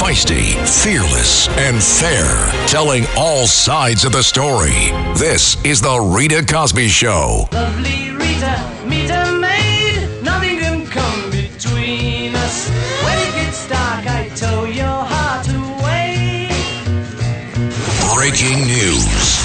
Feisty, fearless, and fair, telling all sides of the story. This is The Rita Cosby Show. Lovely Rita, meet a maid, nothing can come between us. When it gets dark, I tow your heart away. Breaking news.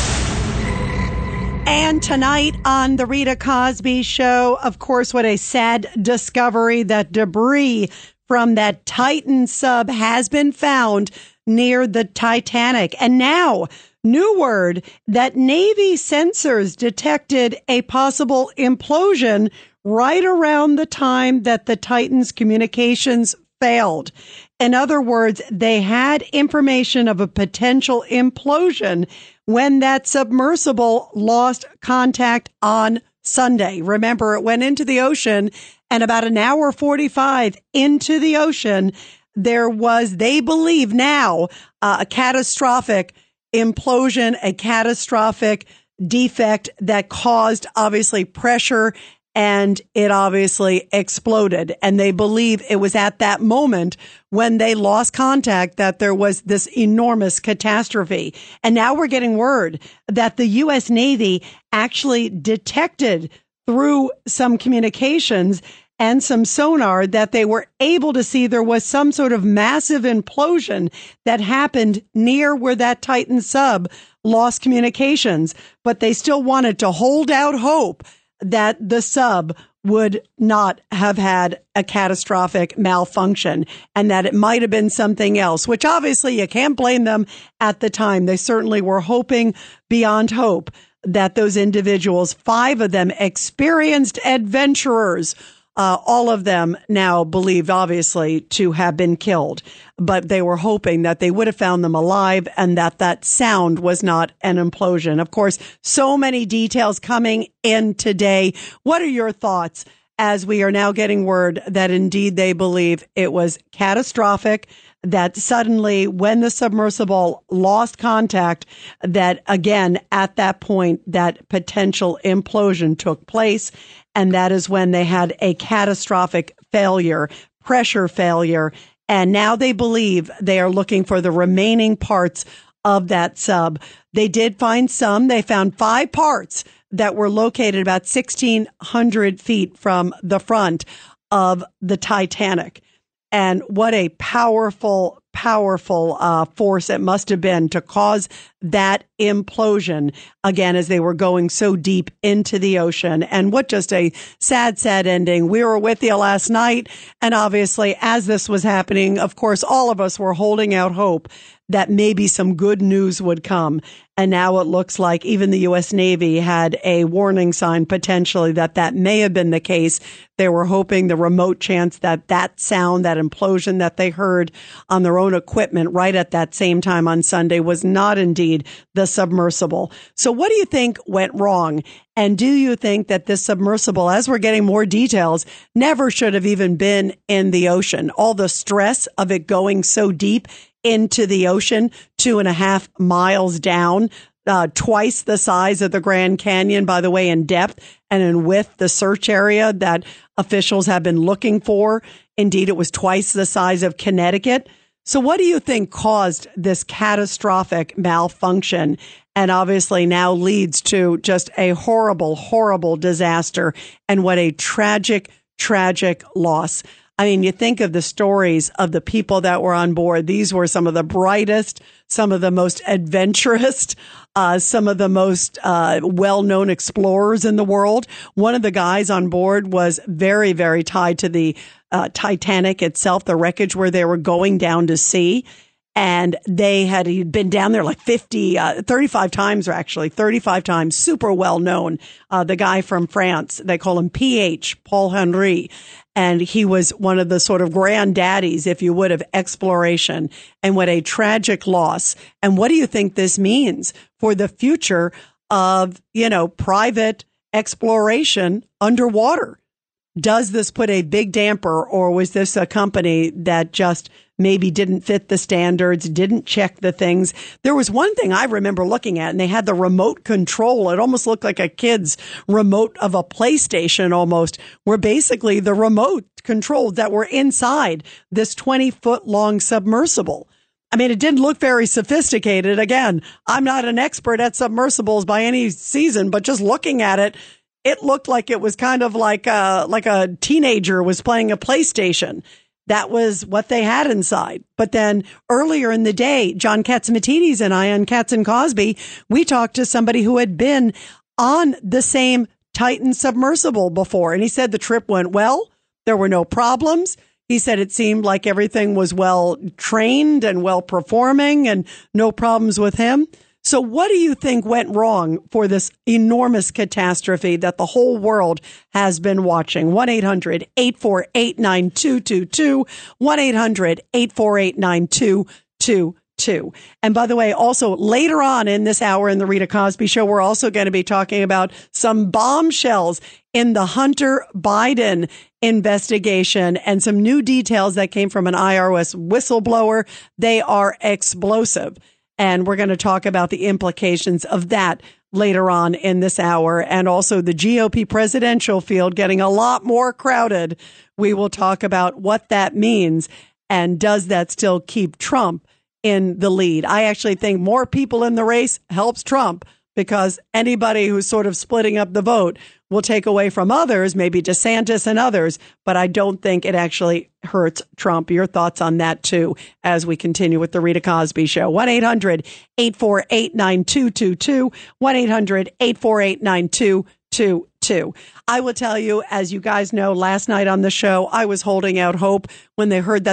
And tonight on The Rita Cosby Show, of course, what a sad discovery that debris from that Titan sub has been found near the Titanic. And now, new word that Navy sensors detected a possible implosion right around the time that the Titan's communications failed. In other words, they had information of a potential implosion when that submersible lost contact on Sunday. Remember, it went into the ocean, and about an hour 45 into the ocean, there was, they believe now, a catastrophic implosion, a catastrophic defect that caused, obviously, pressure, and it obviously exploded. And they believe it was at that moment when they lost contact that there was this enormous catastrophe. And now we're getting word that the U.S. Navy actually detected through some communications and some sonar that they were able to see there was some sort of massive implosion that happened near where that Titan sub lost communications. But they still wanted to hold out hope that the sub would not have had a catastrophic malfunction and that it might have been something else, which obviously you can't blame them at the time. They certainly were hoping beyond hope that those individuals, 5 of them experienced adventurers, all of them now believed, obviously, to have been killed. But they were hoping that they would have found them alive and that that sound was not an implosion. Of course, so many details coming in today. What are your thoughts as we are now getting word that indeed they believe it was catastrophic, that suddenly when the submersible lost contact, that again, at that point, that potential implosion took place. And that is when they had a catastrophic failure, pressure failure. And now they believe they are looking for the remaining parts of that sub. They did find some. They found 5 parts that were located about 1,600 feet from the front of the Titanic. And what a powerful, powerful force it must have been to cause that implosion, again, as they were going so deep into the ocean. And what just a sad, sad ending. We were with you last night, and obviously, as this was happening, of course, all of us were holding out hope that maybe some good news would come. And now it looks like even the U.S. Navy had a warning sign potentially that that may have been the case. They were hoping the remote chance that that sound, that implosion that they heard on their own equipment right at that same time on Sunday was not indeed the submersible. So what do you think went wrong? And do you think that this submersible, as we're getting more details, never should have even been in the ocean? All the stress of it going so deep into the ocean, 2.5 miles down, twice the size of the Grand Canyon, by the way, in depth and in width, the search area that officials have been looking for. Indeed, it was twice the size of Connecticut. So what do you think caused this catastrophic malfunction? And obviously now leads to just a horrible, horrible disaster. And what a tragic, tragic loss. I mean, you think of the stories of the people that were on board. These were some of the brightest, some of the most adventurous, some of the most well-known explorers in the world. One of the guys on board was very, very tied to the Titanic itself, the wreckage where they were going down to sea. And they had been down there like 35 times, super well known. The guy from France, they call him P.H. Paul Henri. And he was one of the sort of granddaddies, if you would, of exploration. And what a tragic loss. And what do you think this means for the future of, you know, private exploration underwater? Does this put a big damper, or was this a company that just maybe didn't fit the standards, didn't check the things? There was one thing I remember looking at, and they had the remote control. It almost looked like a kid's remote of a PlayStation almost, where basically the remote controlled that were inside this 20-foot-long submersible. I mean, it didn't look very sophisticated. Again, I'm not an expert at submersibles by any season, but just looking at it, it looked like it was kind of like a teenager was playing a PlayStation. That was what they had inside. But then earlier in the day, John Katsimatidis and I on Katz and Cosby, we talked to somebody who had been on the same Titan submersible before. And he said the trip went well. There were no problems. He said it seemed like everything was well trained and well performing and no problems with him. So what do you think went wrong for this enormous catastrophe that the whole world has been watching? 1-800-848-9222, 1-800-848-9222. And by the way, also later on in this hour in the Rita Cosby Show, we're also going to be talking about some bombshells in the Hunter Biden investigation and some new details that came from an IRS whistleblower. They are explosive. And we're going to talk about the implications of that later on in this hour. And also the GOP presidential field getting a lot more crowded. We will talk about what that means. And does that still keep Trump in the lead? I actually think more people in the race helps Trump, because anybody who's sort of splitting up the vote will take away from others, maybe DeSantis and others. But I don't think it actually hurts Trump. Your thoughts on that, too, as we continue with the Rita Cosby Show. 1-800-848-9222, 1-800-848-9222. I will tell you, as you guys know, last night on the show, I was holding out hope when they heard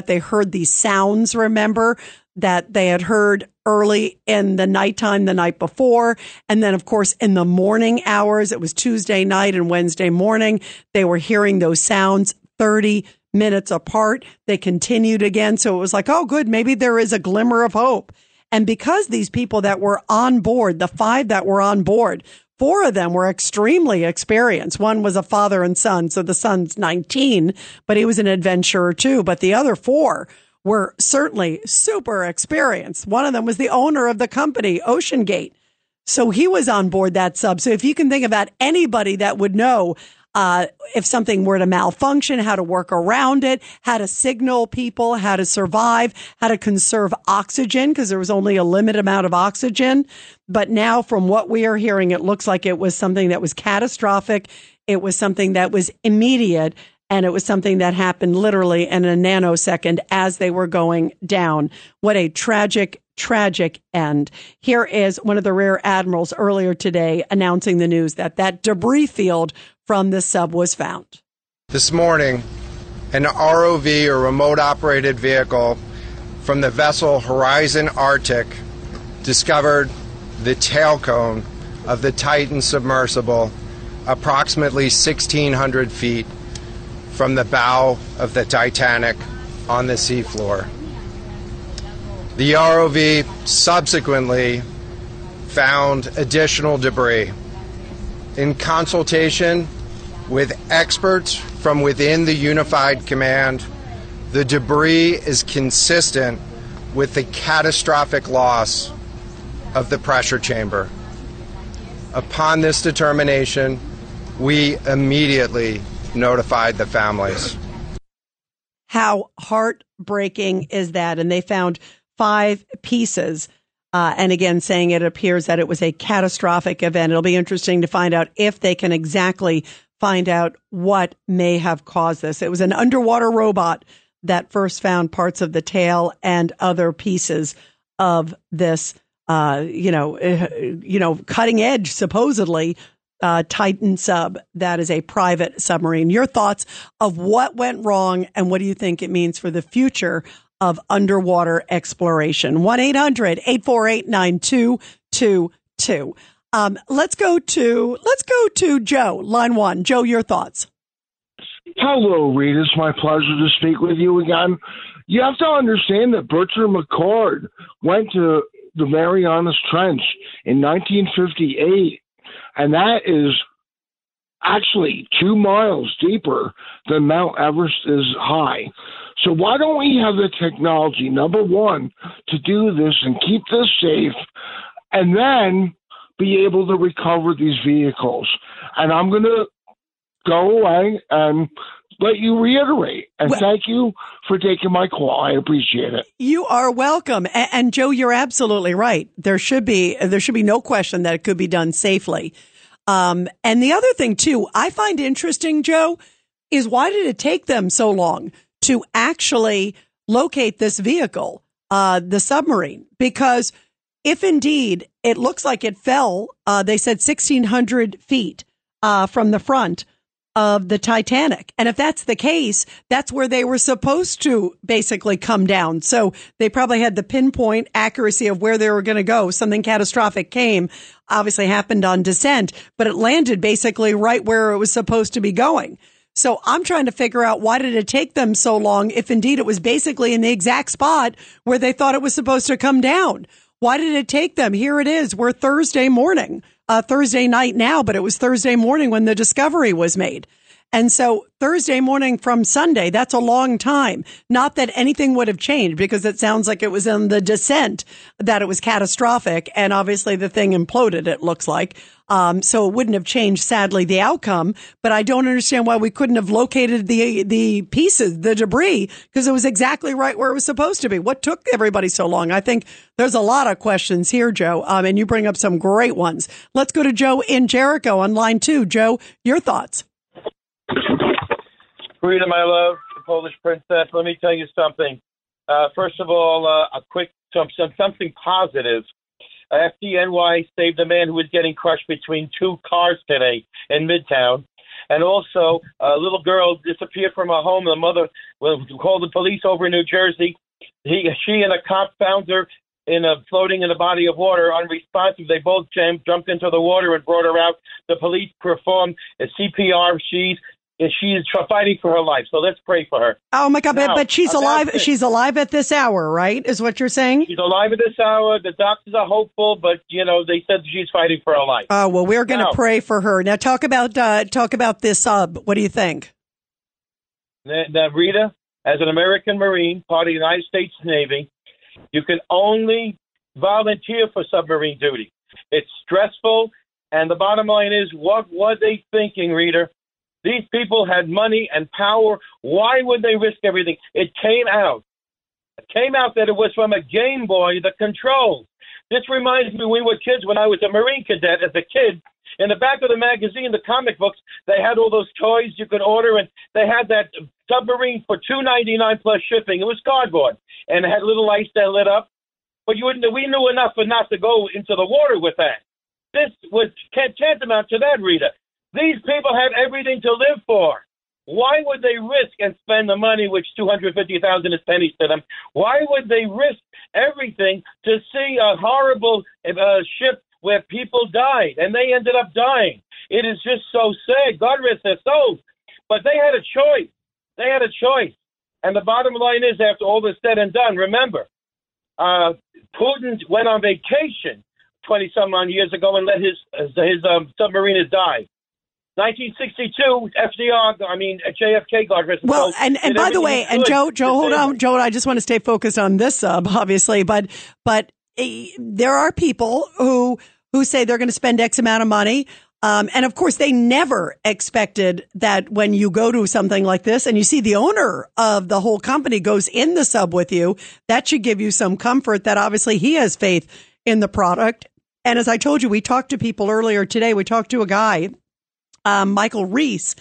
these sounds, remember, that they had heard early in the nighttime the night before. And then, of course, in the morning hours, it was Tuesday night and Wednesday morning, they were hearing those sounds 30 minutes apart. They continued again. So it was like, oh, good, maybe there is a glimmer of hope. And because these people that were on board, the five that were on board, four of them were extremely experienced. One was a father and son. So the son's 19, but he was an adventurer, too. But the other four were certainly super experienced. One of them was the owner of the company, OceanGate. So he was on board that sub. So if you can think about anybody that would know if something were to malfunction, how to work around it, how to signal people, how to survive, how to conserve oxygen, because there was only a limited amount of oxygen. But now from what we are hearing, it looks like it was something that was catastrophic. It was something that was immediate. And it was something that happened literally in a nanosecond as they were going down. What a tragic, tragic end. Here is one of the rear admirals earlier today announcing the news that that debris field from the sub was found. This morning, an ROV, or remote operated vehicle, from the vessel Horizon Arctic discovered the tail cone of the Titan submersible approximately 1,600 feet from the bow of the Titanic on the seafloor. The ROV subsequently found additional debris. In consultation with experts from within the Unified Command, the debris is consistent with the catastrophic loss of the pressure chamber. Upon this determination, we immediately notified the families. How heartbreaking is that? And they found five pieces. And again, saying it appears that it was a catastrophic event. It'll be interesting to find out if they can exactly find out what may have caused this. It was an underwater robot that first found parts of the tail and other pieces of this, cutting edge, supposedly, Titan sub. That is a private submarine. Your thoughts of what went wrong and what do you think it means for the future of underwater exploration. 1-800-848-9222. Let's go to Joe, line one. Joe, your thoughts. Hello, Rita. It's my pleasure to speak with you again. You have to understand that Bertrand McCord went to the Marianas Trench in 1958, and that is actually 2 miles deeper than Mount Everest is high. So why don't we have the technology, number one, to do this and keep this safe, and then be able to recover these vehicles? And I'm going to go away and let you reiterate. And thank you for taking my call. I appreciate it. You are welcome. And Joe, you're absolutely right. There should be no question that it could be done safely. And the other thing, too, I find interesting, Joe, is why did it take them so long to actually locate this vehicle, the submarine? Because if indeed it looks like it fell, they said 1,600 feet from the front of the Titanic. And if that's the case, that's where they were supposed to basically come down. So they probably had the pinpoint accuracy of where they were going to go. Something catastrophic came, obviously happened on descent, but it landed basically right where it was supposed to be going. So I'm trying to figure out why did it take them so long if indeed it was basically in the exact spot where they thought it was supposed to come down. Why did it take them? Here it is. We're Thursday morning. Thursday night now, but it was Thursday morning when the discovery was made. And so Thursday morning from Sunday, that's a long time. Not that anything would have changed, because it sounds like it was in the descent that it was catastrophic. And obviously the thing imploded, it looks like. So it wouldn't have changed, sadly, the outcome. But I don't understand why we couldn't have located the pieces, the debris, because it was exactly right where it was supposed to be. What took everybody so long? I think there's a lot of questions here, Joe. And you bring up some great ones. Let's go to Joe in Jericho on line two. Joe, your thoughts. Rita, my love, the Polish princess, let me tell you something. First of all, something positive. FDNY saved a man who was getting crushed between two cars today in Midtown. And also, a little girl disappeared from her home. The mother called the police over in New Jersey. She and a cop found her floating in a body of water, unresponsive. They both jumped into the water and brought her out. The police performed CPR. She's fighting for her life. So let's pray for her. Oh, my God. Now, but she's alive. She's alive at this hour, right, is what you're saying? She's alive at this hour. The doctors are hopeful, but, they said she's fighting for her life. Oh, well, we're going to pray for her. Now, talk about this sub. What do you think? Rita, as an American Marine, part of the United States Navy, you can only volunteer for submarine duty. It's stressful. And the bottom line is, what were they thinking, Rita? These people had money and power. Why would they risk everything? It came out that it was from a Game Boy, the controls. This reminds me, we were kids when I was a Marine cadet as a kid. In the back of the magazine, the comic books, they had all those toys you could order, and they had that submarine for $2.99 plus shipping. It was cardboard, and it had little lights that lit up. But we knew enough not to go into the water with that. This was tantamount to that, Rita. These people had everything to live for. Why would they risk and spend the money, which $250,000 is pennies to them? Why would they risk everything to see a horrible ship where people died, and they ended up dying? It is just so sad. God rest their souls. But they had a choice. And the bottom line is, after all this said and done, remember, Putin went on vacation 20-some-odd years ago and let his submariners die. 1962, JFK, God rest his soul. Well, and by the way, and Joe, hold on. Joe, I just want to stay focused on this sub, obviously, but there are people who say they're going to spend X amount of money. And of course, they never expected that when you go to something like this and you see the owner of the whole company goes in the sub with you, that should give you some comfort that obviously he has faith in the product. And as I told you, we talked to people earlier today. We talked to a guy, Michael Reiss,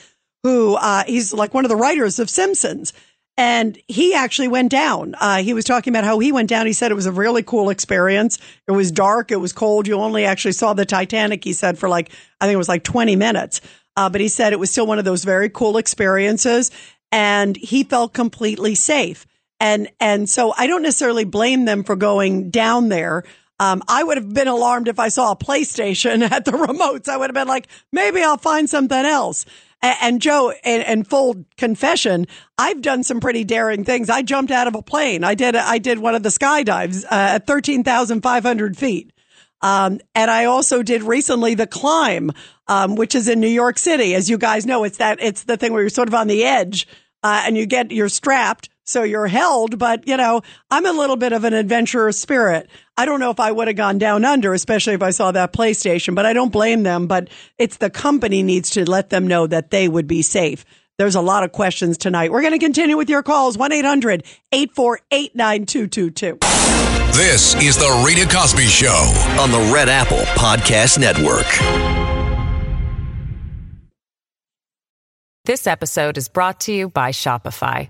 who he's like one of the writers of Simpsons. And he actually went down. He was talking about how he went down. He said it was a really cool experience. It was dark. It was cold. You only actually saw the Titanic, he said, for I think it was 20 minutes. But he said it was still one of those very cool experiences. And he felt completely safe. And so I don't necessarily blame them for going down there. I would have been alarmed if I saw a PlayStation at the remotes. I would have been like, maybe I'll find something else. And Joe, in full confession, I've done some pretty daring things. I jumped out of a plane. I did one of the skydives at 13,500 feet. And I also did recently the climb, which is in New York City. As you guys know, it's the thing where you're sort of on the edge, and you're strapped. So you're held, but, you know, I'm a little bit of an adventurer spirit. I don't know if I would have gone down under, especially if I saw that PlayStation, but I don't blame them. But it's the company needs to let them know that they would be safe. There's a lot of questions tonight. We're going to continue with your calls. 1-800-848-9222. This is the Rita Cosby Show on the Red Apple Podcast Network. This episode is brought to you by Shopify.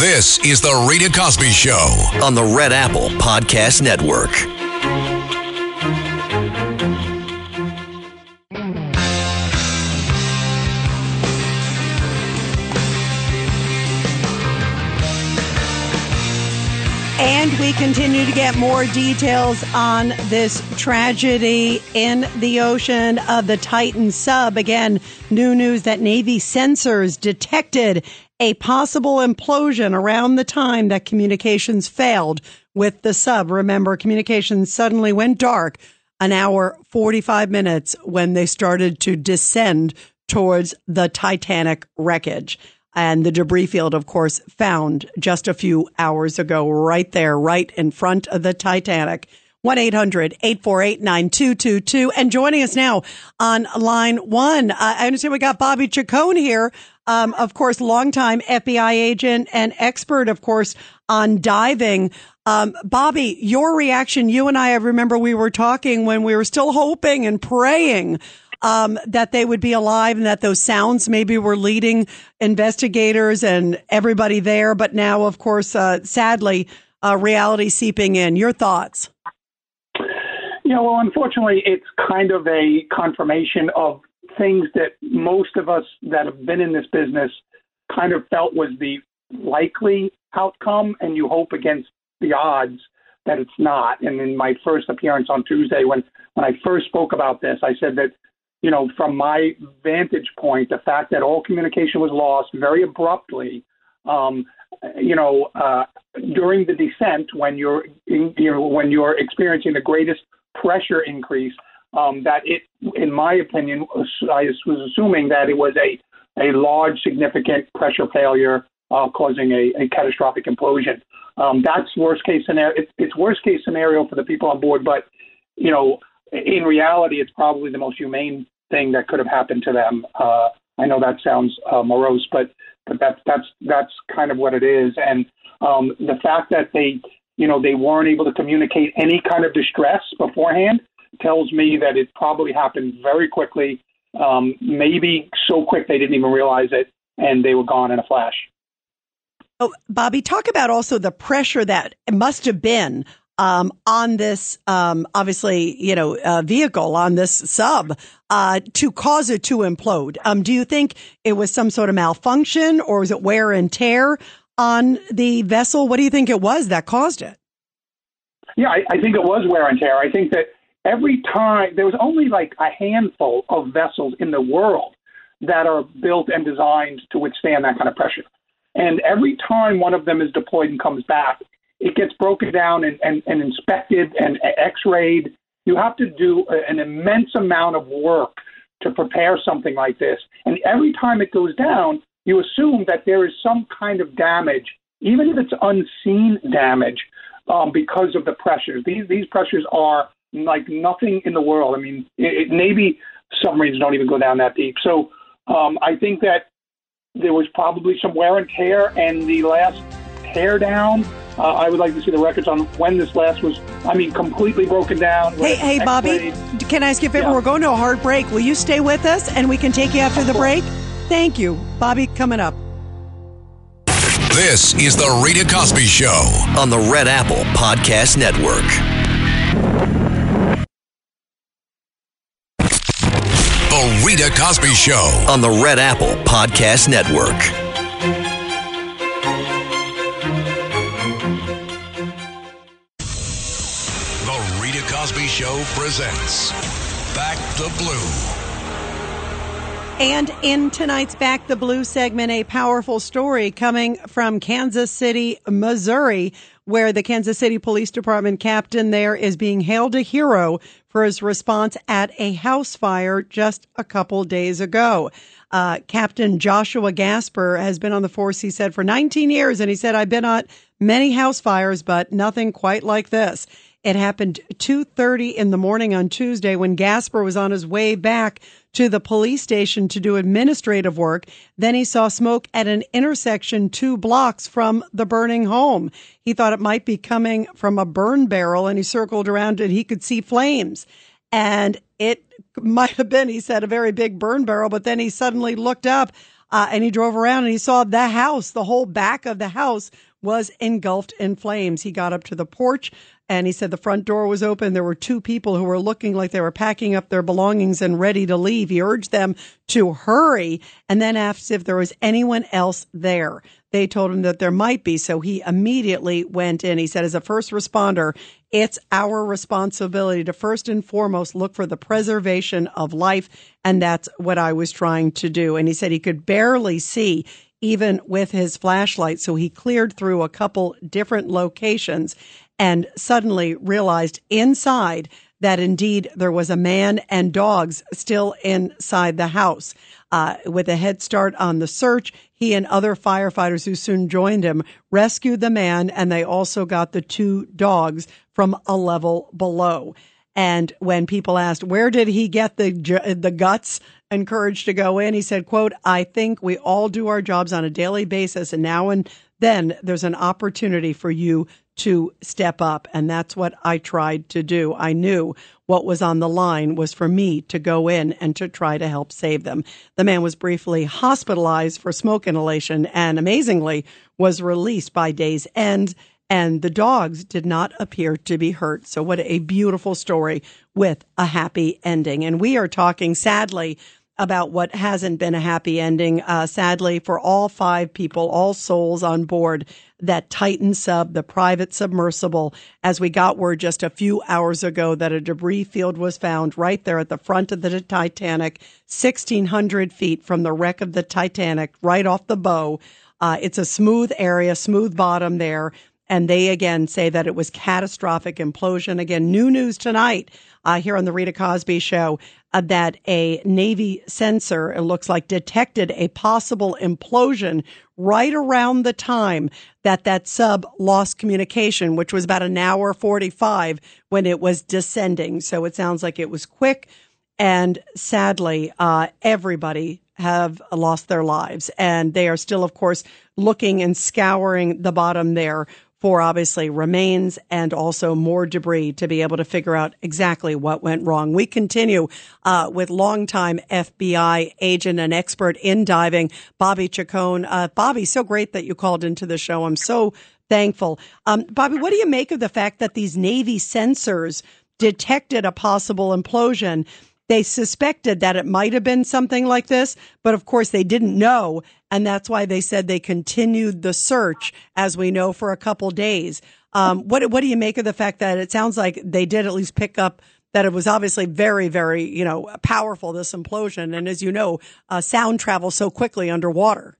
This is the Rita Cosby Show on the Red Apple Podcast Network. And we continue to get more details on this tragedy in the ocean of the Titan sub. Again, new news that Navy sensors detected a possible implosion around the time that communications failed with the sub. Remember, communications suddenly went dark an hour 45 minutes when they started to descend towards the Titanic wreckage. And the debris field, of course, found just a few hours ago, right there, right in front of the Titanic. 1-800-848-9222. And joining us now on line one, I understand we got Bobby Chacon here. Of course, longtime FBI agent and expert, of course, on diving. Bobby, your reaction, you and I remember we were talking when we were still hoping and praying that they would be alive and that those sounds maybe were leading investigators and everybody there. But now, of course, sadly, reality seeping in. Your thoughts? Yeah, well, unfortunately, it's kind of a confirmation of things that most of us that have been in this business kind of felt was the likely outcome, and you hope against the odds that it's not. And in my first appearance on Tuesday, when I first spoke about this, I said that, you know, from my vantage point, the fact that all communication was lost very abruptly, during the descent, when you're experiencing the greatest pressure increase, that it, in my opinion, I was assuming that it was a large, significant pressure failure causing a catastrophic implosion. That's worst case scenario. It's worst case scenario for the people on board, but you know, in reality, it's probably the most humane thing that could have happened to them. I know that sounds morose, but that's kind of what it is. And the fact that they weren't able to communicate any kind of distress beforehand tells me that it probably happened very quickly, maybe so quick they didn't even realize it, and they were gone in a flash. Oh, Bobby, talk about also the pressure that it must have been on this, obviously, vehicle, on this sub, to cause it to implode. Do you think it was some sort of malfunction, or was it wear and tear on the vessel? What do you think it was that caused it? Yeah, I think it was wear and tear. I think that every time, there was only like a handful of vessels in the world that are built and designed to withstand that kind of pressure. And every time one of them is deployed and comes back, it gets broken down and inspected and x-rayed. You have to do an immense amount of work to prepare something like this. And every time it goes down, you assume that there is some kind of damage, even if it's unseen damage, because of the pressures. These pressures are like nothing in the world. I mean, Navy submarines don't even go down that deep. So I think that there was probably some wear and tear, and the last tear down I would like to see the records on when this last was, I mean, completely broken down. Hey, Bobby, can I ask you a favor? Yeah. We're going to a hard break. Will you stay with us and we can take you after the break? Thank you. Bobby, coming up. This is The Rita Cosby Show on the Red Apple Podcast Network. The Rita Cosby Show on the Red Apple Podcast Network. The Rita Cosby Show presents Back the Blue. And in tonight's Back the Blue segment, a powerful story coming from Kansas City, Missouri, where the Kansas City Police Department captain there is being hailed a hero for his response at a house fire just a couple days ago. Captain Joshua Gasper has been on the force, he said, for 19 years. And he said, I've been on many house fires, but nothing quite like this. It happened 2:30 in the morning on Tuesday when Gasper was on his way back to the police station to do administrative work. Then he saw smoke at an intersection 2 blocks from the burning home. He thought it might be coming from a burn barrel, and he circled around and he could see flames. And it might have been, he said, a very big burn barrel, but then he suddenly looked up and he drove around and he saw the house, the whole back of the house was engulfed in flames. He got up to the porch and he said the front door was open. There were 2 people who were looking like they were packing up their belongings and ready to leave. He urged them to hurry and then asked if there was anyone else there. They told him that there might be, so he immediately went in. He said, as a first responder, it's our responsibility to first and foremost look for the preservation of life, and that's what I was trying to do. And he said he could barely see even with his flashlight, so he cleared through a couple different locations and suddenly realized inside that indeed there was a man and dogs still inside the house. With a head start on the search, he and other firefighters who soon joined him rescued the man, and they also got the 2 dogs from a level below. And when people asked, where did he get the guts and courage to go in? He said, quote, I think we all do our jobs on a daily basis, and now and then there's an opportunity for you to step up. And that's what I tried to do. I knew what was on the line was for me to go in and to try to help save them. The man was briefly hospitalized for smoke inhalation and amazingly was released by day's end. And the dogs did not appear to be hurt. So what a beautiful story with a happy ending. And we are talking, sadly, about what hasn't been a happy ending, sadly, for all 5 people, all souls on board that Titan sub, the private submersible, as we got word just a few hours ago that a debris field was found right there at the front of the Titanic, 1,600 feet from the wreck of the Titanic, right off the bow. It's a smooth area, smooth bottom there. And they, again, say that it was catastrophic implosion. Again, new news tonight here on the Rita Cosby Show that a Navy sensor, it looks like, detected a possible implosion right around the time that that sub lost communication, which was about an hour 45 when it was descending. So it sounds like it was quick. And sadly, everybody have lost their lives. And they are still, of course, looking and scouring the bottom there for obviously remains and also more debris to be able to figure out exactly what went wrong. We continue with longtime FBI agent and expert in diving, Bobby Chacon. Bobby, so great that you called into the show. I'm so thankful. Bobby, what do you make of the fact that these Navy sensors detected a possible implosion? They suspected that it might have been something like this, but of course they didn't know. And that's why they said they continued the search, as we know, for a couple days. What do you make of the fact that it sounds like they did at least pick up that it was obviously very, very, powerful, this implosion. And as you know, sound travels so quickly underwater.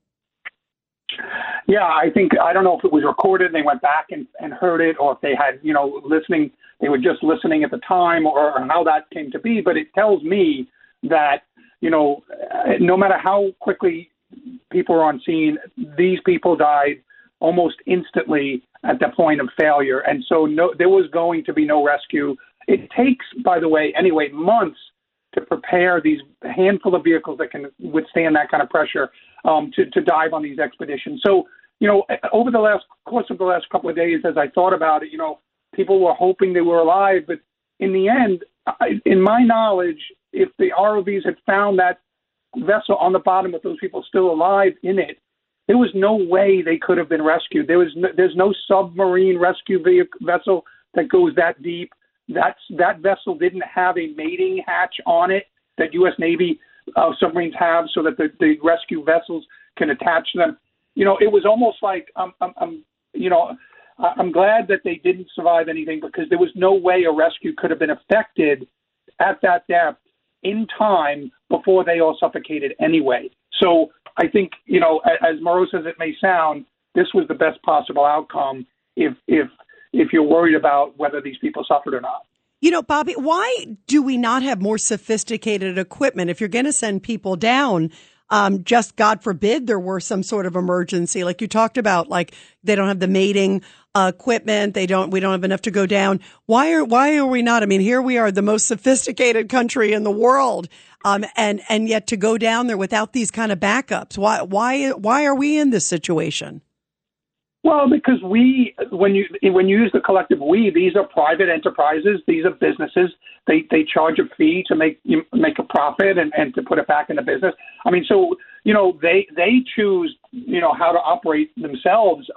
Yeah, I don't know if it was recorded and they went back and heard it, or if they had, listening, they were just listening at the time, or how that came to be. But it tells me that, no matter how quickly people are on scene, these people died almost instantly at the point of failure. And so there was going to be no rescue. It takes, by the way, anyway, months to prepare these handful of vehicles that can withstand that kind of pressure to dive on these expeditions. So you know, over the last course of the last couple of days, as I thought about it, you know, people were hoping they were alive. But in the end, in my knowledge, if the ROVs had found that vessel on the bottom with those people still alive in it, there was no way they could have been rescued. There's no submarine rescue vessel that goes that deep. That vessel didn't have a mating hatch on it that U.S. Navy submarines have so that the rescue vessels can attach them. You know, it was almost like, I'm glad that they didn't survive anything because there was no way a rescue could have been effected at that depth in time before they all suffocated anyway. So I think, you know, as morose as it may sound, this was the best possible outcome if you're worried about whether these people suffered or not. You know, Bobby, why do we not have more sophisticated equipment? If you're going to send people down, just God forbid there were some sort of emergency, like you talked about, like they don't have the mating equipment. We don't have enough to go down. Why are we not? I mean, here we are, the most sophisticated country in the world. And yet to go down there without these kind of backups, why are we in this situation? Well, because when you use the collective we, these are private enterprises, these are businesses. They charge a fee to make a profit and to put it back in the business. I mean, so you know they choose how to operate themselves.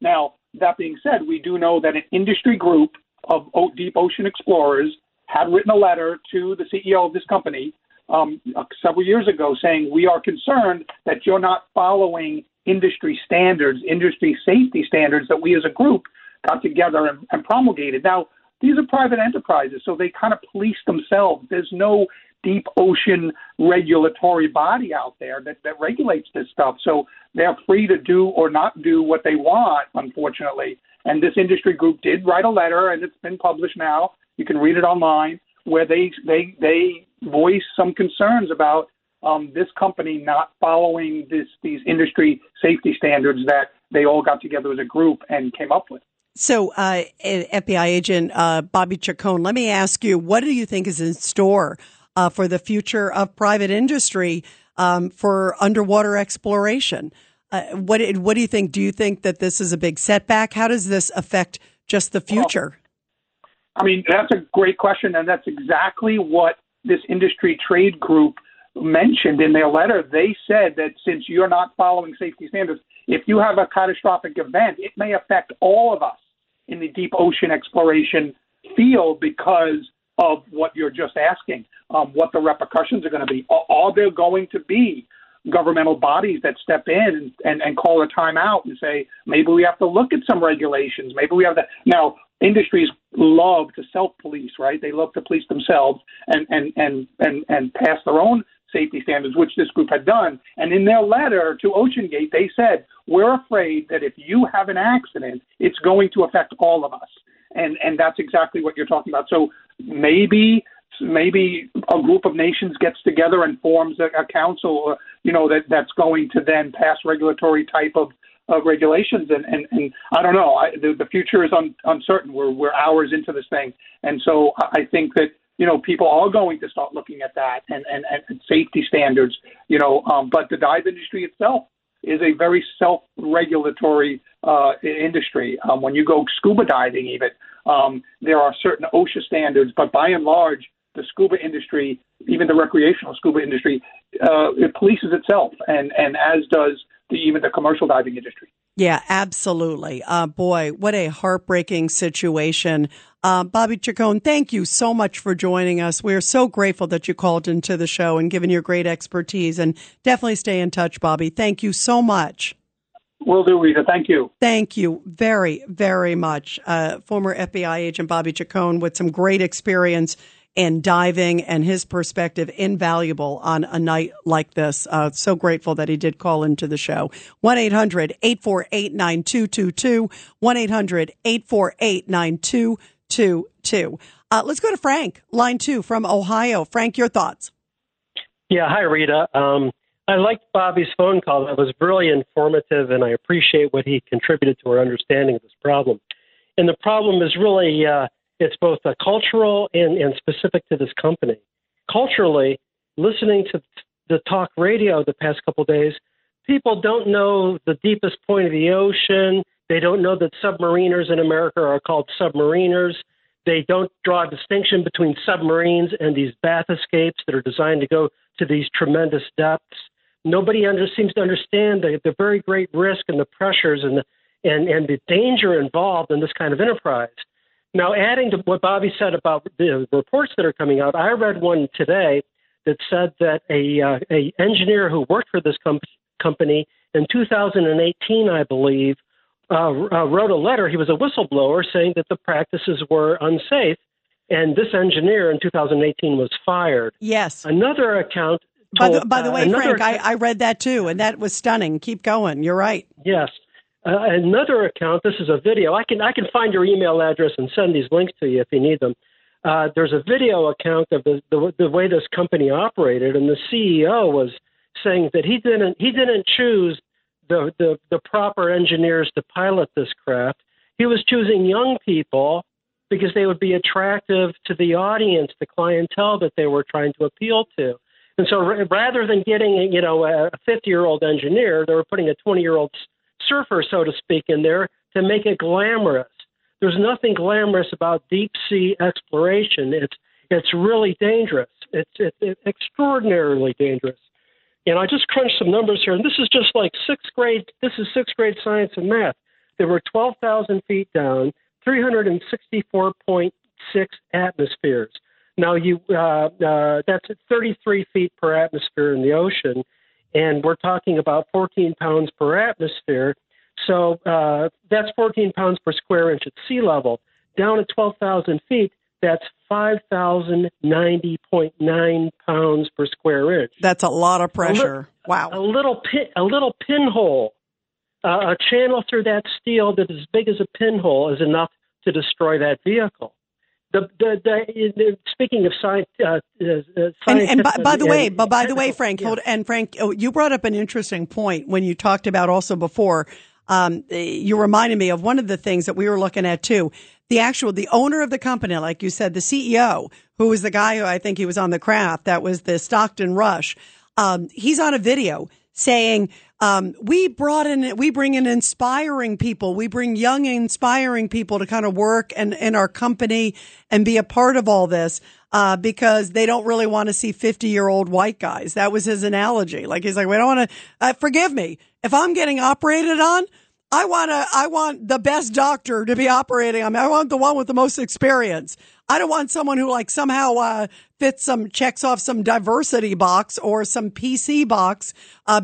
Now that being said, we do know that an industry group of deep ocean explorers had written a letter to the CEO of this company several years ago saying we are concerned that you're not following industry standards, industry safety standards that we as a group got together and promulgated. Now, these are private enterprises, so they kind of police themselves. There's no deep ocean regulatory body out there that regulates this stuff. So they're free to do or not do what they want, unfortunately. And this industry group did write a letter, and it's been published now. You can read it online, where they voice some concerns about this company not following these industry safety standards that they all got together as a group and came up with. So, FBI agent Bobby Chacon, let me ask you, what do you think is in store for the future of private industry for underwater exploration? What do you think? Do you think that this is a big setback? How does this affect just the future? Well, I mean, that's a great question, and that's exactly what this industry trade group mentioned in their letter. They said that since you're not following safety standards, if you have a catastrophic event, it may affect all of us in the deep ocean exploration field because of what you're just asking, what the repercussions are going to be. Are there going to be governmental bodies that step in and call a timeout and say, maybe we have to look at some regulations, maybe we have to... Now, industries love to self-police, right? They love to police themselves and pass their own safety standards, which this group had done. And in their letter to OceanGate, they said, we're afraid that if you have an accident, it's going to affect all of us. And that's exactly what you're talking about. So maybe a group of nations gets together and forms a council, that's going to then pass regulatory type of regulations. And I don't know, the future is uncertain. We're hours into this thing. And so I think that, people are going to start looking at that and safety standards, but the dive industry itself is a very self-regulatory industry. When you go scuba diving, even there are certain OSHA standards, but by and large, the scuba industry, even the recreational scuba industry, it polices itself, and as does even the commercial diving industry. Yeah, absolutely. Boy, what a heartbreaking situation. Bobby Chacon, thank you so much for joining us. We're so grateful that you called into the show and given your great expertise. And definitely stay in touch, Bobby. Thank you so much. Will do, Rita. Thank you. Thank you very, very much. Former FBI agent Bobby Chacon with some great experience in diving, and his perspective invaluable on a night like this. So grateful that he did call into the show. 1-800-848-9222. 1-800-848-9222. Let's go to Frank, line 2 from Ohio. Frank, your thoughts. Yeah. Hi, Rita. I liked Bobby's phone call. That was really informative, and I appreciate what he contributed to our understanding of this problem. And the problem is really, it's both a cultural and specific to this company. Culturally, listening to the talk radio the past couple of days, people don't know the deepest point of the ocean. They don't know that submariners in America are called submariners. They don't draw a distinction between submarines and these bath escapes that are designed to go to these tremendous depths. Nobody seems to understand the very great risk and the pressures and the danger involved in this kind of enterprise. Now, adding to what Bobby said about the reports that are coming out, I read one today that said that a engineer who worked for this company in 2018, I believe, wrote a letter. He was a whistleblower saying that the practices were unsafe, and this engineer in 2018 was fired. Yes. Another account. By the way, Frank, I read that too, and that was stunning. Keep going. You're right. Yes. Another account. This is a video. I can find your email address and send these links to you if you need them. There's a video account of the way this company operated, and the CEO was saying that he didn't choose the proper engineers to pilot this craft. He was choosing young people because they would be attractive to the audience, the clientele that they were trying to appeal to. And so rather than getting, a 50-year-old engineer, they were putting a 20-year-old surfer, so to speak, in there to make it glamorous. There's nothing glamorous about deep-sea exploration. It's really dangerous. It's extraordinarily dangerous. And I just crunched some numbers here, and this is just like sixth grade science and math. They were 12,000 feet down, 364.6 atmospheres. Now, that's 33 feet per atmosphere in the ocean, and we're talking about 14 pounds per atmosphere. So that's 14 pounds per square inch at sea level. Down at 12,000 feet, that's 5,090.9 pounds per square inch. That's a lot of pressure. Wow. A little pinhole, a channel through that steel that is as big as a pinhole is enough to destroy that vehicle. Speaking of science, by the way, Frank, Frank, you brought up an interesting point when you talked about also before. You reminded me of one of the things that we were looking at too. The owner of the company, like you said, the CEO, who was the guy who I think he was on the craft. That was the Stockton Rush. He's on a video saying, we bring in inspiring people. We bring young, inspiring people to kind of work in our company and be a part of all this, because they don't really want to see 50-year-old white guys. That was his analogy. Like, he's like, we don't want to, forgive me. If I'm getting operated on, I want the best doctor to be operating on me. I want the one with the most experience. I don't want someone who like somehow checks off some diversity box or some PC box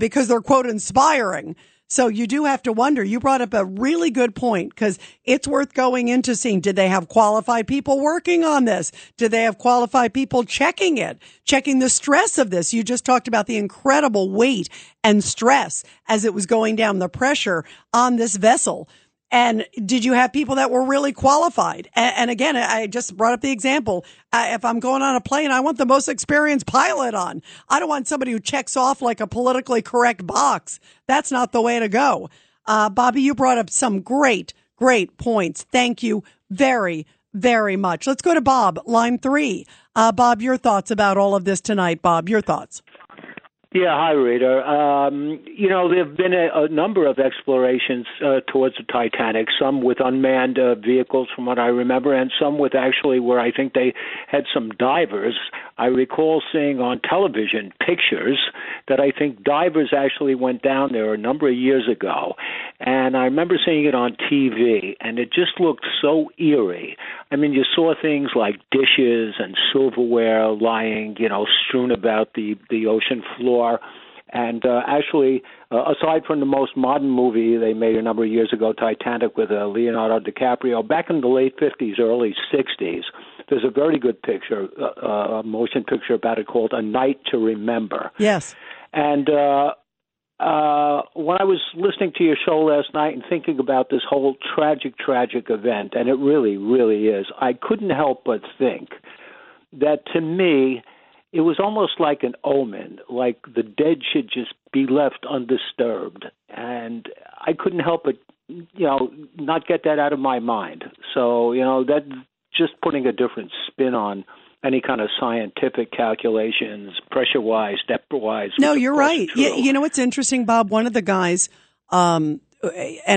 because they're, quote, inspiring. So you do have to wonder. You brought up a really good point, because it's worth going into seeing, did they have qualified people working on this? Did they have qualified people checking the stress of this? You just talked about the incredible weight and stress as it was going down, the pressure on this vessel. And did you have people that were really qualified? And again, I just brought up the example. If I'm going on a plane, I want the most experienced pilot on. I don't want somebody who checks off like a politically correct box. That's not the way to go. Bobby, you brought up some great, great points. Thank you very, very much. Let's go to Bob, line 3. Bob, your thoughts about all of this tonight. Bob, your thoughts. Yeah, hi, Rita. There have been a number of explorations towards the Titanic, some with unmanned vehicles from what I remember, and some with actually where I think they had some divers. I recall seeing on television pictures that I think divers actually went down there a number of years ago, and I remember seeing it on TV, and it just looked so eerie. I mean, you saw things like dishes and silverware lying, strewn about the ocean floor. And aside from the most modern movie they made a number of years ago, Titanic, with Leonardo DiCaprio, back in the late 50s, early 60s, there's a very good picture, a motion picture about it called A Night to Remember. Yes. And when I was listening to your show last night and thinking about this whole tragic event, and it really, really is, I couldn't help but think that, to me, it was almost like an omen, like the dead should just be left undisturbed. And I couldn't help but, not get that out of my mind. So, that's just putting a different spin on any kind of scientific calculations, pressure-wise, depth-wise. No, you're right. You know what's interesting, Bob? One of the guys, and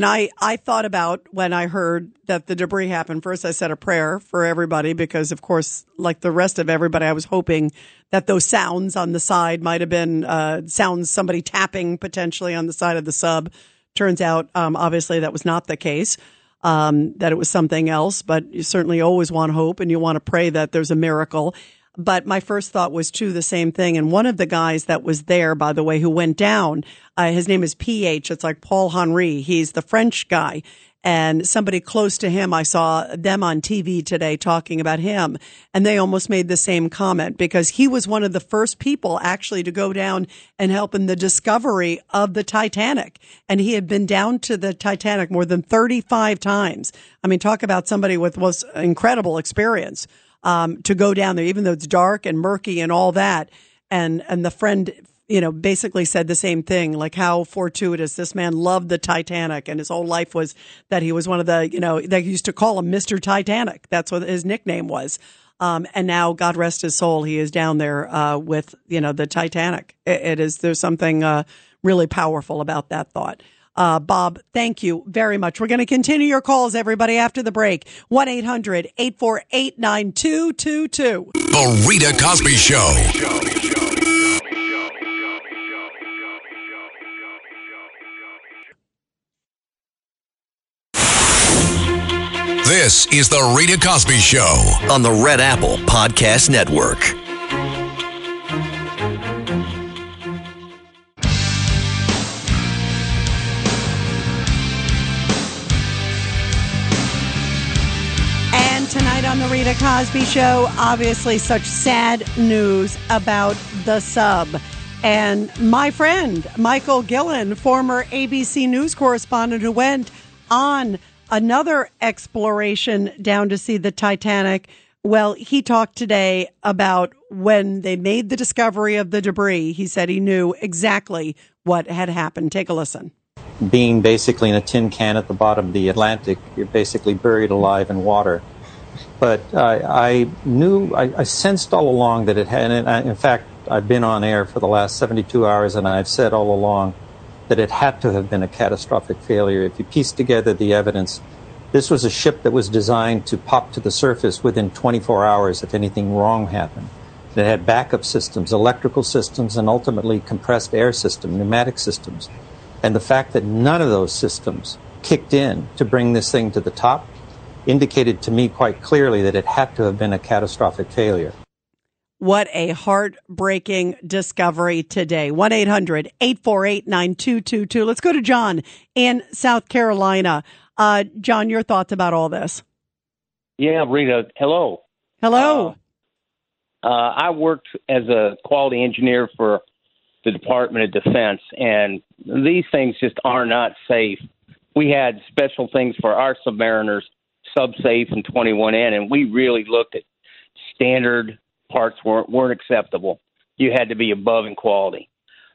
I thought about when I heard that the debris happened. First, I said a prayer for everybody because, of course, like the rest of everybody, I was hoping that those sounds on the side might have been sounds somebody tapping potentially on the side of the sub. Turns out, obviously, that was not the case. That it was something else, but you certainly always want hope and you want to pray that there's a miracle. But my first thought was, too, the same thing. And one of the guys that was there, by the way, who went down, his name is P.H. It's like Paul Henri. He's the French guy. And somebody close to him, I saw them on TV today talking about him. And they almost made the same comment because he was one of the first people actually to go down and help in the discovery of the Titanic. And he had been down to the Titanic more than 35 times. I mean, talk about somebody with most incredible experience to go down there, even though it's dark and murky and all that. And the friend, you know, basically said the same thing, like how fortuitous this man loved the Titanic and his whole life was that he was one of the, you know, they used to call him Mr. Titanic. That's what his nickname was. And now, God rest his soul, he is down there with, you know, the Titanic. There's something really powerful about that thought. Bob, thank you very much. We're going to continue your calls, everybody, after the break. 1-800-848-9222. The Rita Cosby Show. This is The Rita Cosby Show on the Red Apple Podcast Network. And tonight on The Rita Cosby Show, obviously such sad news about the sub. And my friend, Michael Gillen, former ABC News correspondent who went on another exploration down to see the Titanic. Well, he talked today about when they made the discovery of the debris. He said he knew exactly what had happened. Take a listen. Being basically in a tin can at the bottom of the Atlantic, you're basically buried alive in water. But I sensed all along that it had, and in fact, I've been on air for the last 72 hours, and I've said all along that it had to have been a catastrophic failure. If you piece together the evidence, this was a ship that was designed to pop to the surface within 24 hours if anything wrong happened. It had backup systems, electrical systems, and ultimately compressed air system, pneumatic systems. And the fact that none of those systems kicked in to bring this thing to the top indicated to me quite clearly that it had to have been a catastrophic failure. What a heartbreaking discovery today. 1-800-848-9222. Let's go to John in South Carolina. John, your thoughts about all this? Yeah, Rita. Hello. Hello. I worked as a quality engineer for the Department of Defense, and these things just are not safe. We had special things for our submariners, SubSafe and 21N, and we really looked at standard parts weren't acceptable. You had to be above in quality.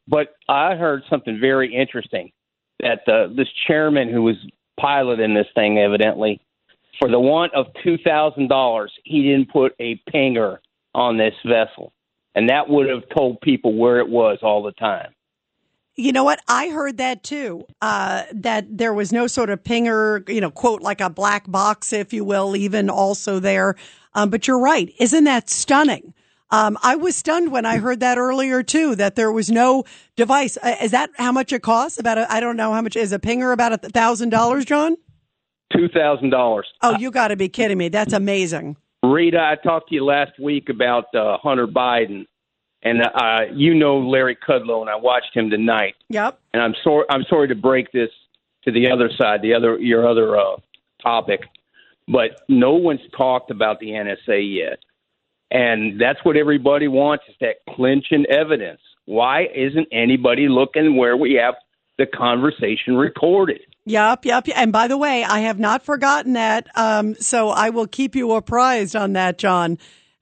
But I heard something very interesting, that this chairman who was piloting this thing, evidently, for the want of $2,000, he didn't put a pinger on this vessel. And that would have told people where it was all the time. You know what? I heard that, too, that there was no sort of pinger, you know, quote, like a black box, if you will, even also there. But you're right. Isn't that stunning? I was stunned when I heard that earlier, too, that there was no device. Is that how much it costs? I don't know how much. Is a pinger about $1,000, John? $2,000. Oh, you got to be kidding me. That's amazing. Rita, I talked to you last week about Hunter Biden. And you know Larry Kudlow, and I watched him tonight. Yep. And I'm sorry to break this to the other side, your other topic, but no one's talked about the NSA yet, and that's what everybody wants, is that clinching evidence. Why isn't anybody looking where we have the conversation recorded? Yep. And by the way, I have not forgotten that, so I will keep you apprised on that, John.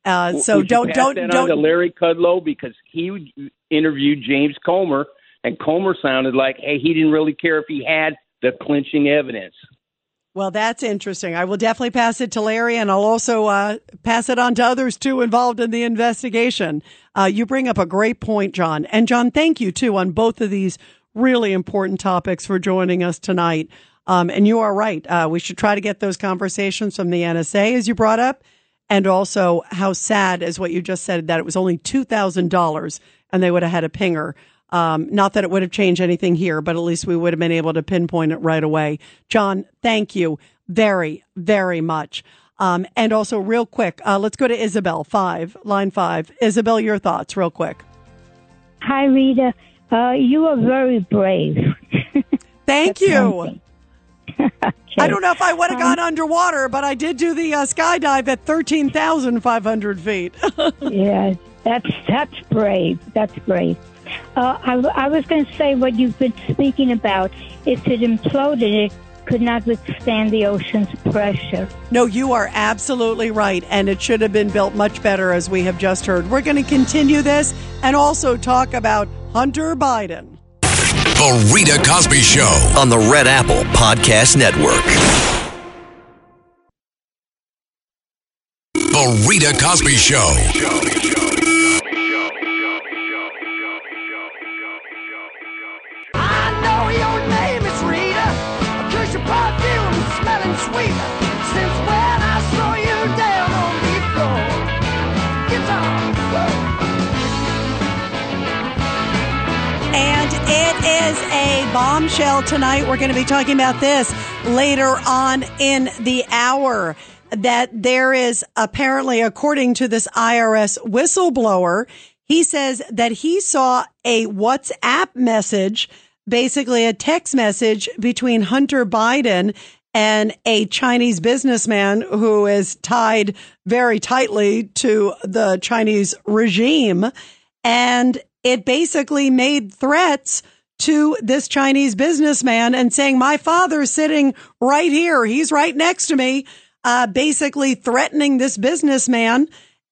So don't to Larry Kudlow, because he interviewed James Comer, and Comer sounded like, hey, he didn't really care if he had the clinching evidence. Well, that's interesting. I will definitely pass it to Larry, and I'll also pass it on to others, too, involved in the investigation. You bring up a great point, John. And, John, thank you, too, on both of these really important topics for joining us tonight. And you are right. We should try to get those conversations from the NSA, as you brought up, and also how sad is what you just said, that it was only $2,000 and they would have had a pinger. Not that it would have changed anything here, but at least we would have been able to pinpoint it right away. John, thank you very, very much. And also real quick, let's go to Isabel, line 5. Isabel, your thoughts real quick. Hi, Rita. You are very brave. Thank you. Okay. I don't know if I would have gone underwater, but I did do the skydive at 13,500 feet. Yeah, that's brave. That's brave. I was going to say what you've been speaking about. If it imploded, it could not withstand the ocean's pressure. No, you are absolutely right. And it should have been built much better, as we have just heard. We're going to continue this and also talk about Hunter Biden. The Rita Cosby Show on the Red Apple Podcast Network. The Rita Cosby Show. Is a bombshell tonight. We're going to be talking about this later on in the hour, that there is apparently, according to this IRS whistleblower, he says that he saw a WhatsApp message, basically a text message between Hunter Biden and a Chinese businessman who is tied very tightly to the Chinese regime. And it basically made threats to this Chinese businessman and saying, my father's sitting right here. He's right next to me, basically threatening this businessman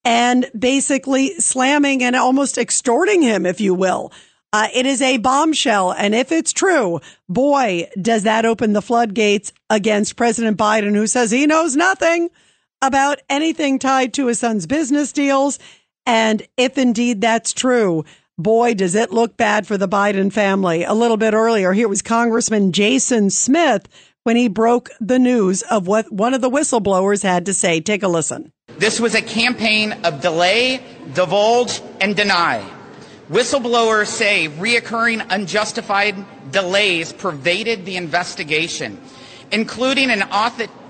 and basically slamming and almost extorting him, if you will. It is a bombshell. And if it's true, boy, does that open the floodgates against President Biden, who says he knows nothing about anything tied to his son's business deals. And if indeed that's true, boy, does it look bad for the Biden family. A little bit earlier, here was Congressman Jason Smith when he broke the news of what one of the whistleblowers had to say. Take a listen. This was a campaign of delay, divulge, and deny. Whistleblowers say reoccurring unjustified delays pervaded the investigation, including an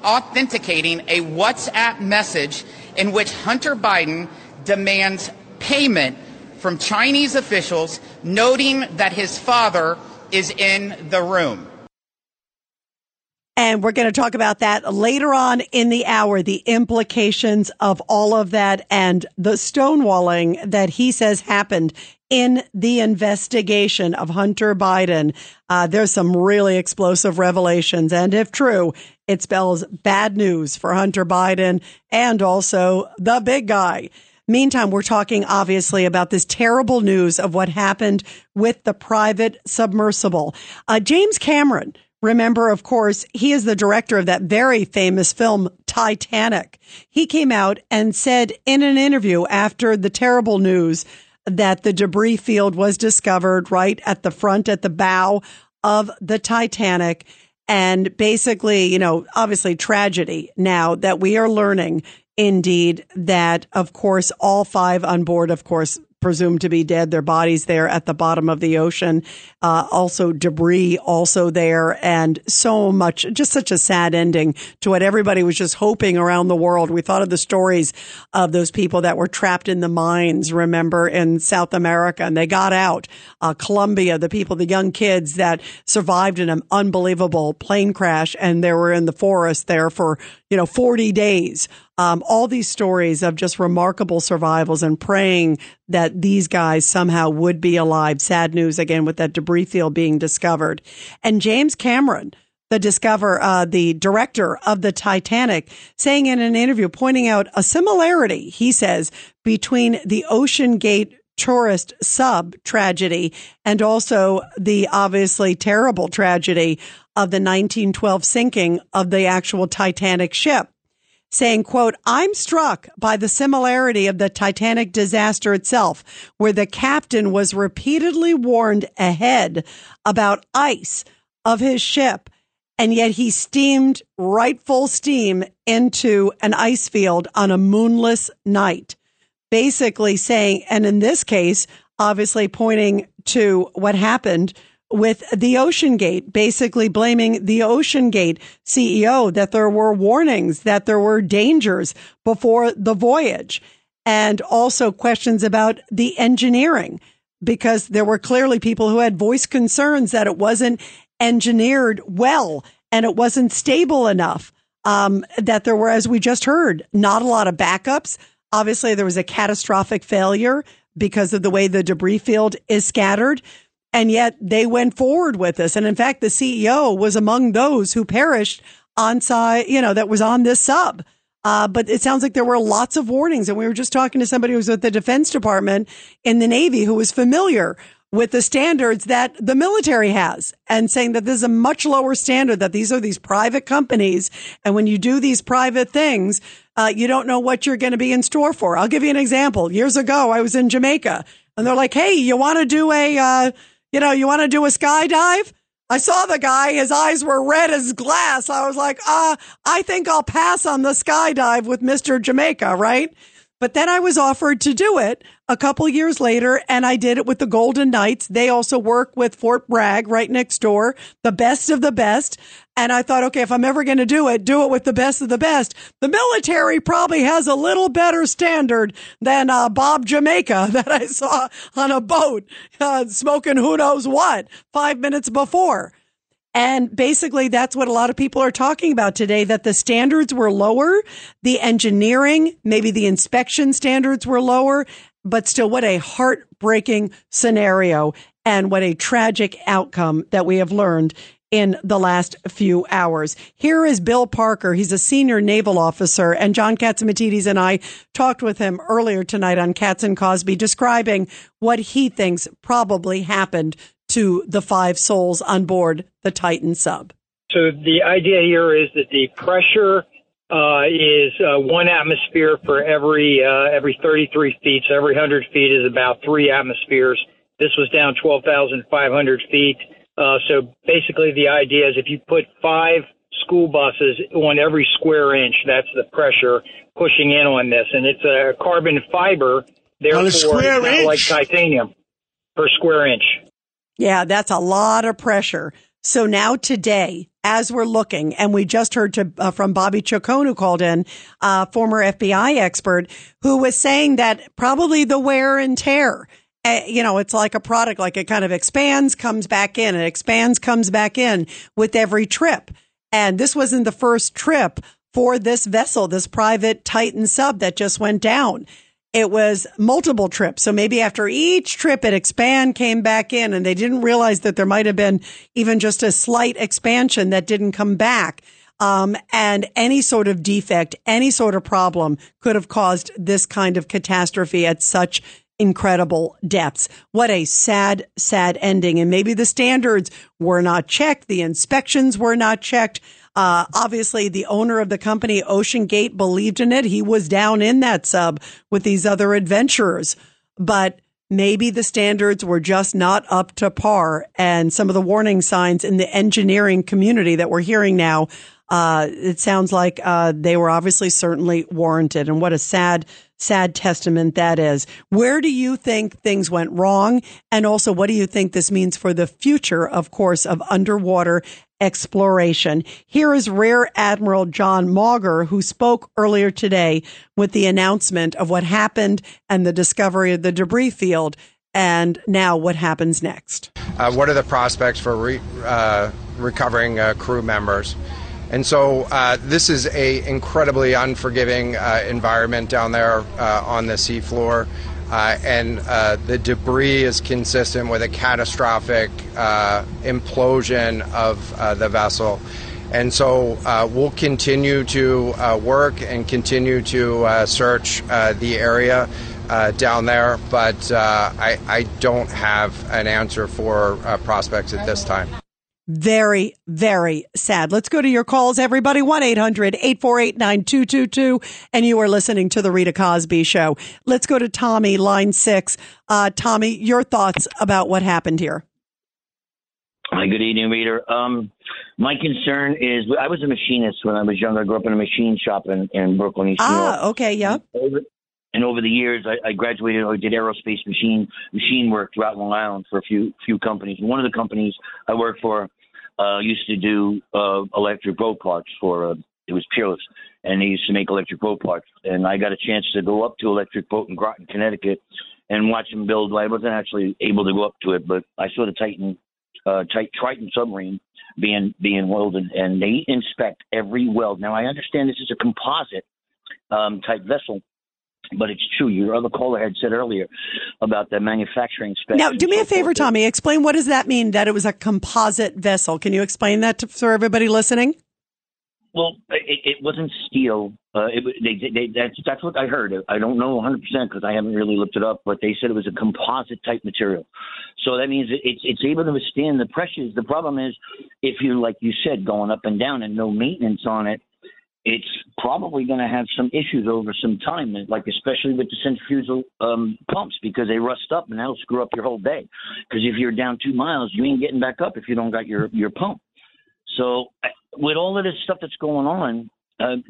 authenticating a WhatsApp message in which Hunter Biden demands payment from Chinese officials, noting that his father is in the room. And we're going to talk about that later on in the hour, the implications of all of that and the stonewalling that he says happened in the investigation of Hunter Biden. There's some really explosive revelations. And if true, it spells bad news for Hunter Biden and also the big guy. Meantime, we're talking, obviously, about this terrible news of what happened with the private submersible. James Cameron, remember, of course, he is the director of that very famous film, Titanic. He came out and said in an interview after the terrible news that the debris field was discovered right at the front, at the bow of the Titanic. And basically, you know, obviously tragedy now that we are learning indeed that, of course, all 5 on board, of course, presumed to be dead, their bodies there at the bottom of the ocean, also debris also there, and so much, just such a sad ending to what everybody was just hoping around the world. We thought of the stories of those people that were trapped in the mines, remember, in South America, and they got out. Colombia, the people, the young kids that survived in an unbelievable plane crash, and they were in the forest there for, 40 days. All these stories of just remarkable survivals and praying that these guys somehow would be alive. Sad news, again, with that debris field being discovered. And James Cameron, the director of the Titanic, saying in an interview, pointing out a similarity, he says, between the OceanGate tourist sub tragedy, and also the obviously terrible tragedy of the 1912 sinking of the actual Titanic ship, saying, quote, "I'm struck by the similarity of the Titanic disaster itself, where the captain was repeatedly warned ahead about ice of his ship, and yet he steamed right full steam into an ice field on a moonless night," basically saying, and in this case, obviously pointing to what happened with the OceanGate, basically blaming the OceanGate CEO that there were warnings, that there were dangers before the voyage, and also questions about the engineering, because there were clearly people who had voiced concerns that it wasn't engineered well and it wasn't stable enough, that there were, as we just heard, not a lot of backups. Obviously, there was a catastrophic failure because of the way the debris field is scattered. And yet they went forward with this. And in fact, the CEO was among those who perished on side, that was on this sub. But it sounds like there were lots of warnings. And we were just talking to somebody who was with the Defense Department in the Navy who was familiar with the standards that the military has, and saying that this is a much lower standard, that these are these private companies. And when you do these private things, you don't know what you're going to be in store for. I'll give you an example. Years ago, I was in Jamaica, and they're like, "Hey, you want to do a, you want to do a skydive?" I saw the guy, his eyes were red as glass. I was like, I think I'll pass on the skydive with Mr. Jamaica, right? But then I was offered to do it a couple years later, and I did it with the Golden Knights. They also work with Fort Bragg right next door, the best of the best. And I thought, okay, if I'm ever going to do it with the best of the best. The military probably has a little better standard than Bob Jamaica that I saw on a boat smoking who knows what 5 minutes before. And basically, that's what a lot of people are talking about today, that the standards were lower, the engineering, maybe the inspection standards were lower. But still, what a heartbreaking scenario and what a tragic outcome that we have learned in the last few hours. Here is Bill Parker. He's a senior naval officer, and John Katsimatidis and I talked with him earlier tonight on Katz and Cosby, describing what he thinks probably happened to the five souls on board the Titan sub. So the idea here is that the pressure is one atmosphere for every 33 feet. So every 100 feet is about 3 atmospheres. This was down 12,500 feet. So basically the idea is if you put 5 school buses on every square inch, that's the pressure pushing in on this. And it's a carbon fiber, therefore it's not like titanium per square inch. Yeah, that's a lot of pressure. So now today, as we're looking, and we just heard from Bobby Chacon, who called in, former FBI expert, who was saying that probably the wear and tear, it's like a product, like it kind of expands, comes back in, and expands, comes back in with every trip. And this wasn't the first trip for this vessel, this private Titan sub that just went down. It was multiple trips. So maybe after each trip, it came back in, and they didn't realize that there might have been even just a slight expansion that didn't come back. And any sort of defect, any sort of problem could have caused this kind of catastrophe at such incredible depths. What a sad, sad ending. And maybe the standards were not checked. The inspections were not checked. Obviously, the owner of the company, OceanGate, believed in it. He was down in that sub with these other adventurers. But maybe the standards were just not up to par. And some of the warning signs in the engineering community that we're hearing now, it sounds like they were obviously certainly warranted. And what a sad, sad testament that is. Where do you think things went wrong? And also, what do you think this means for the future, of course, of underwater exploration? Here is Rear Admiral John Mauger, who spoke earlier today with the announcement of what happened and the discovery of the debris field, and now what happens next. What are the prospects for recovering crew members? And so this is a incredibly unforgiving environment down there on the seafloor, and the debris is consistent with a catastrophic implosion of the vessel. And so we'll continue to work and continue to search the area down there, but I don't have an answer for prospects at this time. Very, very sad. Let's go to your calls, everybody. 1-800-848-9222. And you are listening to The Rita Cosby Show. Let's go to Tommy, line 6. Tommy, your thoughts about what happened here. Hi, good evening, Rita. My concern is I was a machinist when I was younger. I grew up in a machine shop in Brooklyn, East New York. Okay, yeah. And over the years, I graduated. I did aerospace machine work throughout Long Island for a few companies. And one of the companies I worked for used to do electric boat parts for. It was Peerless, and they used to make electric boat parts. And I got a chance to go up to Electric Boat in Groton, Connecticut, and watch them build. I wasn't actually able to go up to it, but I saw the Triton submarine being welded, and they inspect every weld. Now I understand this is a composite type vessel. But it's true. Your other caller had said earlier about the manufacturing spec. Now, do me a favor, Tommy. Explain what does that mean, that it was a composite vessel. Can you explain that for everybody listening? Well, it wasn't steel. That's what I heard. I don't know 100% because I haven't really looked it up, but they said it was a composite-type material. So that means it's able to withstand the pressures. The problem is if you, like you said, going up and down and no maintenance on it, it's probably going to have some issues over some time, like especially with the centrifugal pumps, because they rust up and that'll screw up your whole day. Because if you're down 2 miles, you ain't getting back up if you don't got your pump. So with all of this stuff that's going on, I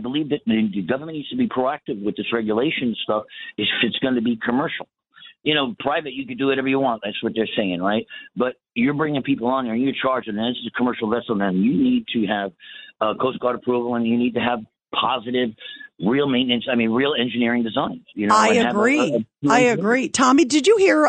believe that the government needs to be proactive with this regulation stuff if it's going to be commercial. You know, private, you can do whatever you want. That's what they're saying, right? But you're bringing people on there and you're charging them. This is a commercial vessel now. You need to have Coast Guard approval and you need to have positive, real maintenance. I mean, real engineering design. You know, I agree. I agree. Tommy, did you hear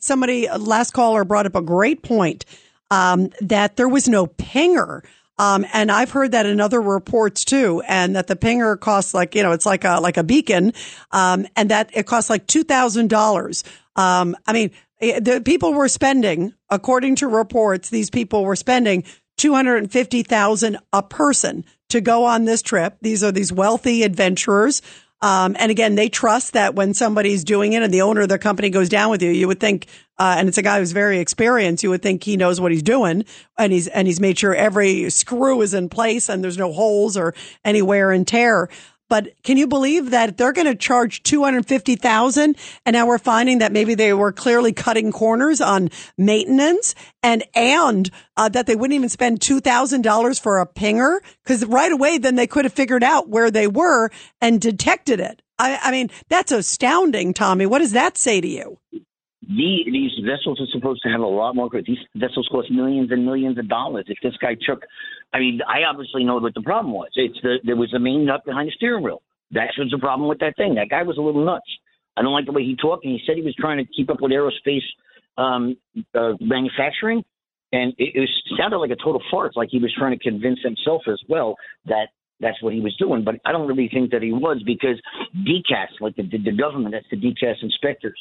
somebody, last caller, brought up a great point that there was no pinger. And I've heard that in other reports too, and that the pinger costs it's like a beacon, and that it costs like $2,000. I mean, the people were spending, according to reports, these people were spending $250,000 a person to go on this trip. These are these wealthy adventurers. And again, they trust that when somebody's doing it and the owner of the company goes down with you, you would think, and it's a guy who's very experienced, you would think he knows what he's doing and he's made sure every screw is in place and there's no holes or any wear and tear. But can you believe that they're going to charge $250,000? And now we're finding that maybe they were clearly cutting corners on maintenance and that they wouldn't even spend $2,000 for a pinger, because right away then they could have figured out where they were and detected it. I mean, that's astounding, Tommy. What does that say to you? These vessels are supposed to have a lot more. These vessels cost millions and millions of dollars. If this guy took, I mean, I obviously know what the problem was. There was a main nut behind the steering wheel. That's what's the problem with that thing. That guy was a little nuts. I don't like the way he talked, and he said he was trying to keep up with aerospace manufacturing, and it sounded like a total fart. Like he was trying to convince himself as well that that's what he was doing, but I don't really think that he was, because DCAS, like the government, that's the DCAS inspectors.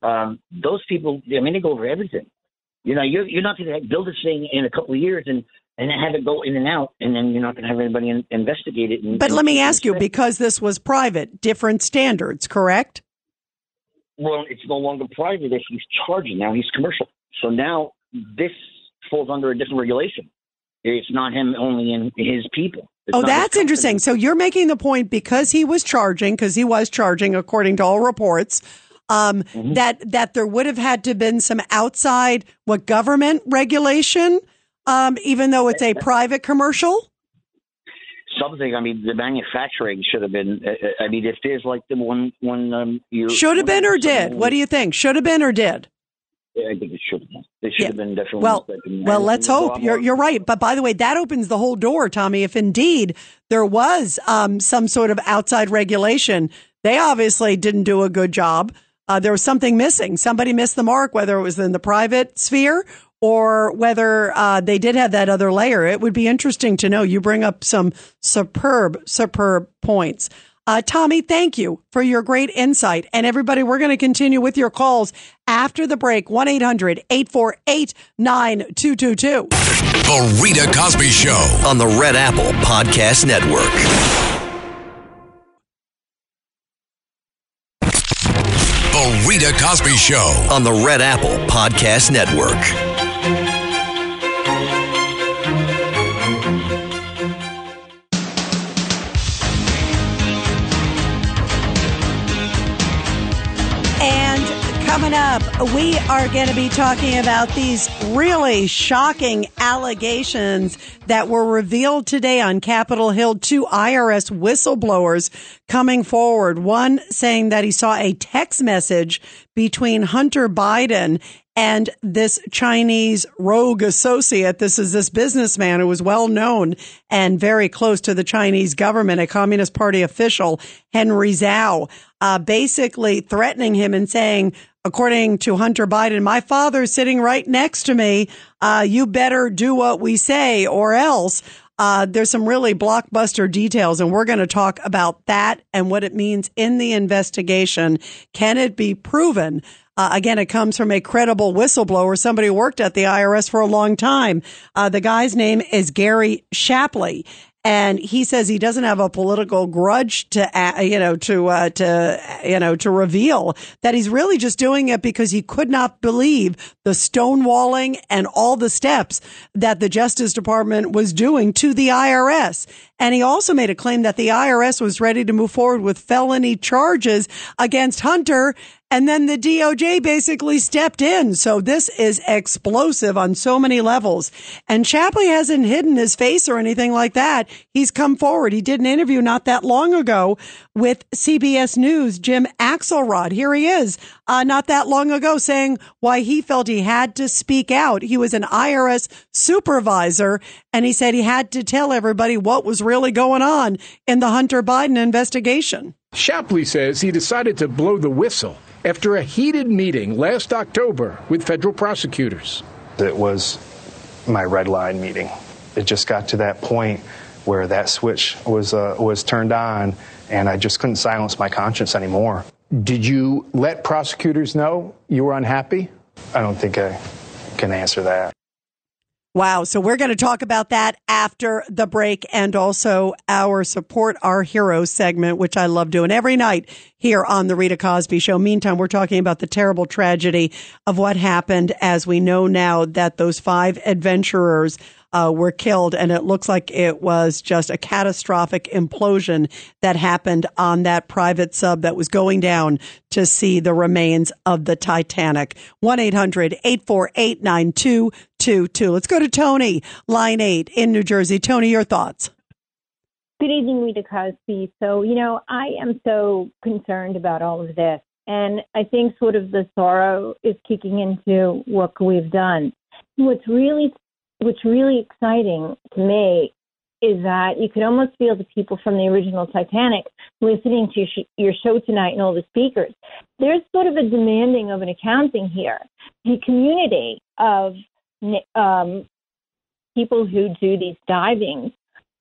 Those people, I mean, they go over everything. You know, you're not going to build this thing in a couple of years and have it go in and out, and then you're not going to have anybody investigate it. But let me ask you, because this was private, different standards, correct? Well, it's no longer private if he's charging. Now he's commercial. So now this falls under a different regulation. It's not him only and his people. Oh, that's interesting. So you're making the point, because he was charging, according to all reports, that there would have had to have been some outside government regulation, even though it's a private commercial? Something. I mean, the manufacturing should have been. I mean, if there's like the one you should have been or did. What do you think? Should have been or did? Yeah, I think it should have been. It should have been definitely. Well, let's hope you're right. But by the way, that opens the whole door, Tommy. If indeed there was some sort of outside regulation, they obviously didn't do a good job. There was something missing. Somebody missed the mark, whether it was in the private sphere or whether they did have that other layer. It would be interesting to know. You bring up some superb points. Tommy, thank you for your great insight. And everybody, we're going to continue with your calls after the break. 1-800-848-9222. The Rita Cosby Show on the Red Apple Podcast Network. The Rita Cosby Show on the Red Apple Podcast Network. And coming up, we are going to be talking about these really shocking allegations that were revealed today on Capitol Hill. Two IRS whistleblowers coming forward. One saying that he saw a text message between Hunter Biden and this Chinese rogue associate. This is this businessman who was well known and very close to the Chinese government, a Communist Party official, Henry Zhao, basically threatening him and saying, according to Hunter Biden, my father's sitting right next to me. You better do what we say or else. There's some really blockbuster details, and we're going to talk about that and what it means in the investigation. Can it be proven? Again, it comes from a credible whistleblower, somebody who worked at the IRS for a long time. The guy's name is Gary Shapley. And he says he doesn't have a political grudge to reveal that he's really just doing it because he could not believe the stonewalling and all the steps that the Justice Department was doing to the IRS. And he also made a claim that the IRS was ready to move forward with felony charges against Hunter. And then the DOJ basically stepped in. So this is explosive on so many levels. And Shapley hasn't hidden his face or anything like that. He's come forward. He did an interview not that long ago with CBS News, Jim Axelrod. Here he is not that long ago saying why he felt he had to speak out. He was an IRS supervisor, and he said he had to tell everybody what was really going on in the Hunter Biden investigation. Shapley says he decided to blow the whistle after a heated meeting last October with federal prosecutors. It was my red line meeting. It just got to that point where that switch was turned on, and I just couldn't silence my conscience anymore. Did you let prosecutors know you were unhappy? I don't think I can answer that. Wow. So we're going to talk about that after the break, and also our Support Our Heroes segment, which I love doing every night here on The Rita Cosby Show. Meantime, we're talking about the terrible tragedy of what happened, as we know now that those five adventurers were killed, and it looks like it was just a catastrophic implosion that happened on that private sub that was going down to see the remains of the Titanic. 1-800-848-9222. Let's go to Tony, line 8 in New Jersey. Tony, your thoughts. Good evening, Rita Cosby. So, I am so concerned about all of this, and I think sort of the sorrow is kicking into what we've done. What's really exciting to me is that you could almost feel the people from the original Titanic listening to your show tonight and all the speakers. There's sort of a demanding of an accounting here. The community of people who do these divings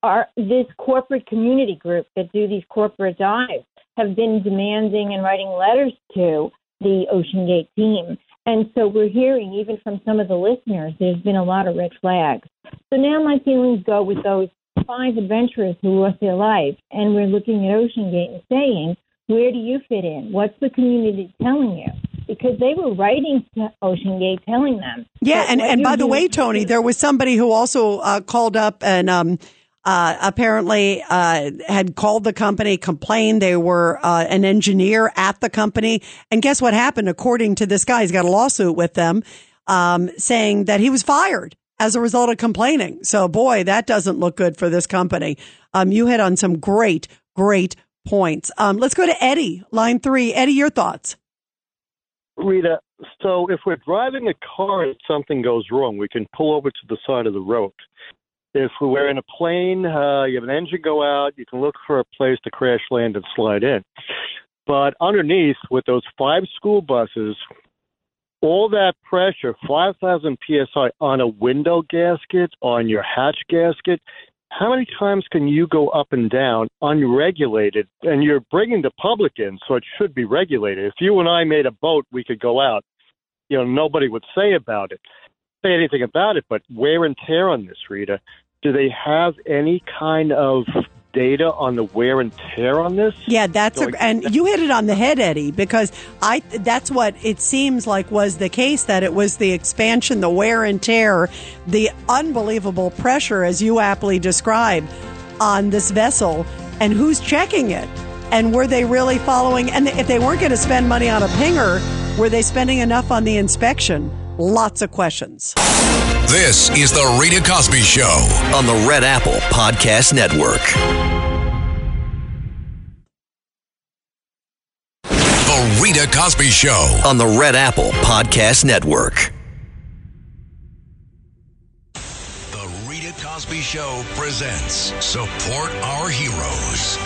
are this corporate community group that do these corporate dives have been demanding and writing letters to the OceanGate team. And so we're hearing, even from some of the listeners, there's been a lot of red flags. So now my feelings go with those five adventurers who lost their lives, and we're looking at OceanGate and saying, where do you fit in? What's the community telling you? Because they were writing to OceanGate telling them. Yeah, and by the way, Tony, there was somebody who also called up and apparently had called the company, complained. They were an engineer at the company. And guess what happened? According to this guy, he's got a lawsuit with them saying that he was fired as a result of complaining. So, boy, that doesn't look good for this company. You hit on some great, great points. Let's go to Eddie, line 3. Eddie, your thoughts. Rita, so if we're driving a car and something goes wrong, we can pull over to the side of the road. If we're in a plane, you have an engine go out, you can look for a place to crash land and slide in. But underneath, with those five school buses, all that pressure, 5,000 PSI on a window gasket, on your hatch gasket, how many times can you go up and down unregulated? And you're bringing the public in, so it should be regulated. If you and I made a boat, we could go out. Nobody would say anything about it, but wear and tear on this, Rita. Do they have any kind of data on the wear and tear on this. Yeah, and you hit it on the head, Eddie, because that's what it seems like was the case, that it was the expansion, the wear and tear, the unbelievable pressure, as you aptly described, on this vessel, and who's checking it, and were they really following, and if they weren't going to spend money on a pinger, were they spending enough on the inspection? Lots of questions. This is The Rita Cosby Show on the Red Apple Podcast Network. The Rita Cosby Show on the Red Apple Podcast Network. The Rita Cosby Show presents Support Our Heroes.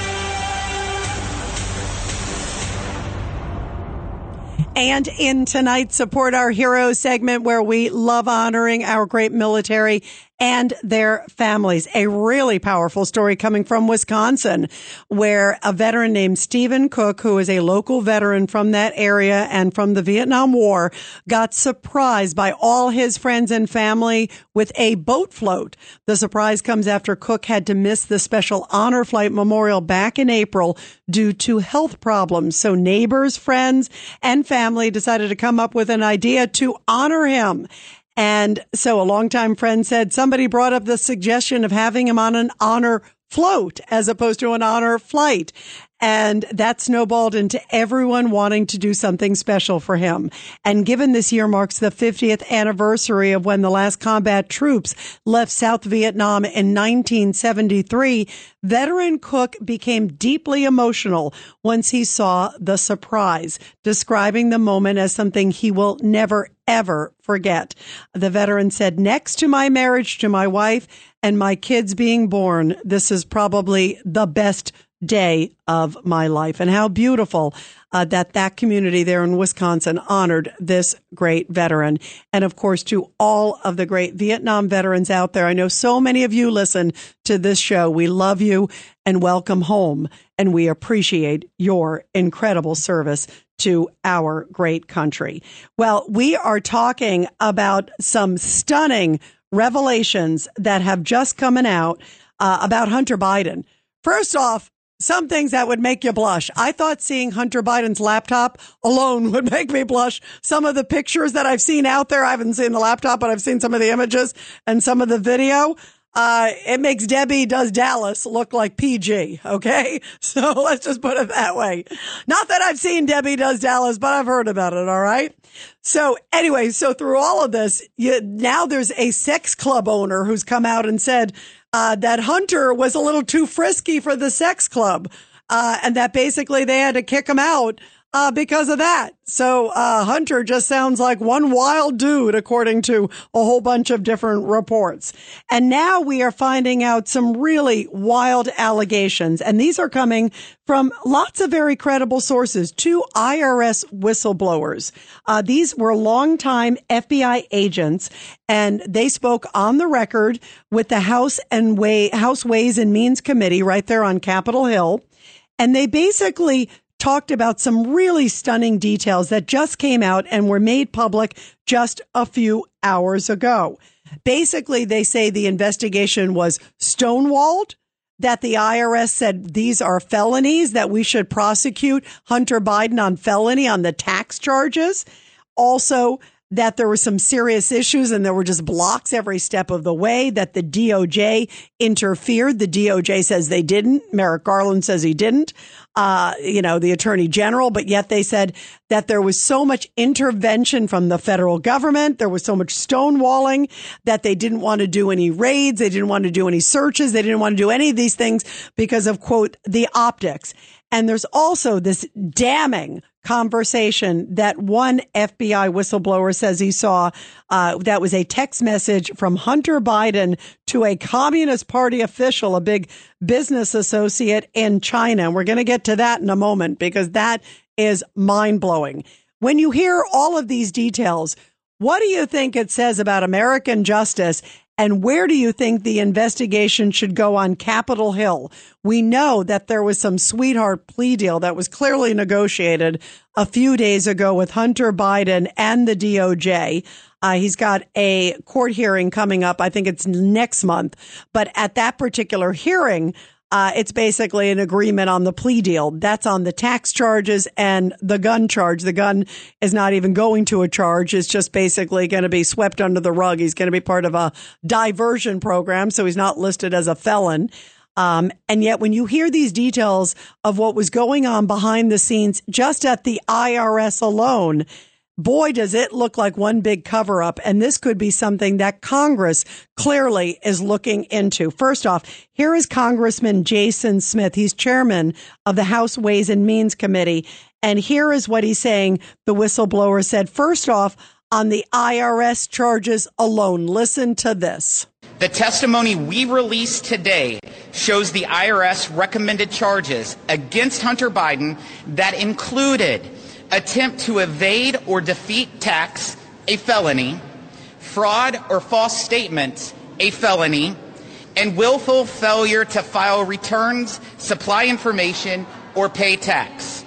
And in tonight's Support Our Heroes segment, where we love honoring our great military and their families, a really powerful story coming from Wisconsin, where a veteran named Stephen Cook, who is a local veteran from that area and from the Vietnam War, got surprised by all his friends and family with a boat float. The surprise comes after Cook had to miss the Special Honor Flight Memorial back in April due to health problems. So neighbors, friends, and family decided to come up with an idea to honor him. And so a longtime friend said somebody brought up the suggestion of having him on an honor float as opposed to an honor flight. And that snowballed into everyone wanting to do something special for him. And given this year marks the 50th anniversary of when the last combat troops left South Vietnam in 1973, veteran Cook became deeply emotional once he saw the surprise, describing the moment as something he will never, ever forget. The veteran said, "Next to my marriage to my wife and my kids being born, this is probably the best day of my life." And how beautiful that community there in Wisconsin honored this great veteran. And of course, to all of the great Vietnam veterans out there, I know so many of you listen to this show. We love you and welcome home. And we appreciate your incredible service to our great country. Well, we are talking about some stunning revelations that have just come out about Hunter Biden. First off, some things that would make you blush. I thought seeing Hunter Biden's laptop alone would make me blush. Some of the pictures that I've seen out there, I haven't seen the laptop, but I've seen some of the images and some of the video. It makes Debbie Does Dallas look like PG, okay? So let's just put it that way. Not that I've seen Debbie Does Dallas, but I've heard about it, all right? So anyway, so through all of this, now there's a sex club owner who's come out and said that Hunter was a little too frisky for the sex club, and that basically they had to kick him out because of that. So Hunter just sounds like one wild dude, according to a whole bunch of different reports. And now we are finding out some really wild allegations. And these are coming from lots of very credible sources, two IRS whistleblowers. These were longtime FBI agents, and they spoke on the record with the House Ways and Means Committee right there on Capitol Hill. And they basically talked about some really stunning details that just came out and were made public just a few hours ago. Basically, they say the investigation was stonewalled, that the IRS said these are felonies, that we should prosecute Hunter Biden on felony on the tax charges. Also, that there were some serious issues and there were just blocks every step of the way, that the DOJ interfered. The DOJ says they didn't. Merrick Garland says he didn't, the attorney general. But yet they said that there was so much intervention from the federal government. There was so much stonewalling that they didn't want to do any raids. They didn't want to do any searches. They didn't want to do any of these things because of, quote, the optics. And there's also this damning conversation that one FBI whistleblower says he saw that was a text message from Hunter Biden to a Communist Party official, a big business associate in China. And we're going to get to that in a moment because that is mind-blowing. When you hear all of these details, what do you think it says about American justice? And where do you think the investigation should go on Capitol Hill? We know that there was some sweetheart plea deal that was clearly negotiated a few days ago with Hunter Biden and the DOJ. He's got a court hearing coming up. I think it's next month. But at that particular hearing, It's basically an agreement on the plea deal. That's on the tax charges and the gun charge. The gun is not even going to a charge. It's just basically going to be swept under the rug. He's going to be part of a diversion program, so he's not listed as a felon. And yet when you hear these details of what was going on behind the scenes, just at the IRS alone, boy, does it look like one big cover up. And this could be something that Congress clearly is looking into. First off, here is Congressman Jason Smith. He's chairman of the House Ways and Means Committee. And here is what he's saying. The whistleblower said, first off, on the IRS charges alone. Listen to this. The testimony we released today shows the IRS recommended charges against Hunter Biden that included attempt to evade or defeat tax, a felony, fraud or false statement, a felony, and willful failure to file returns, supply information, or pay tax.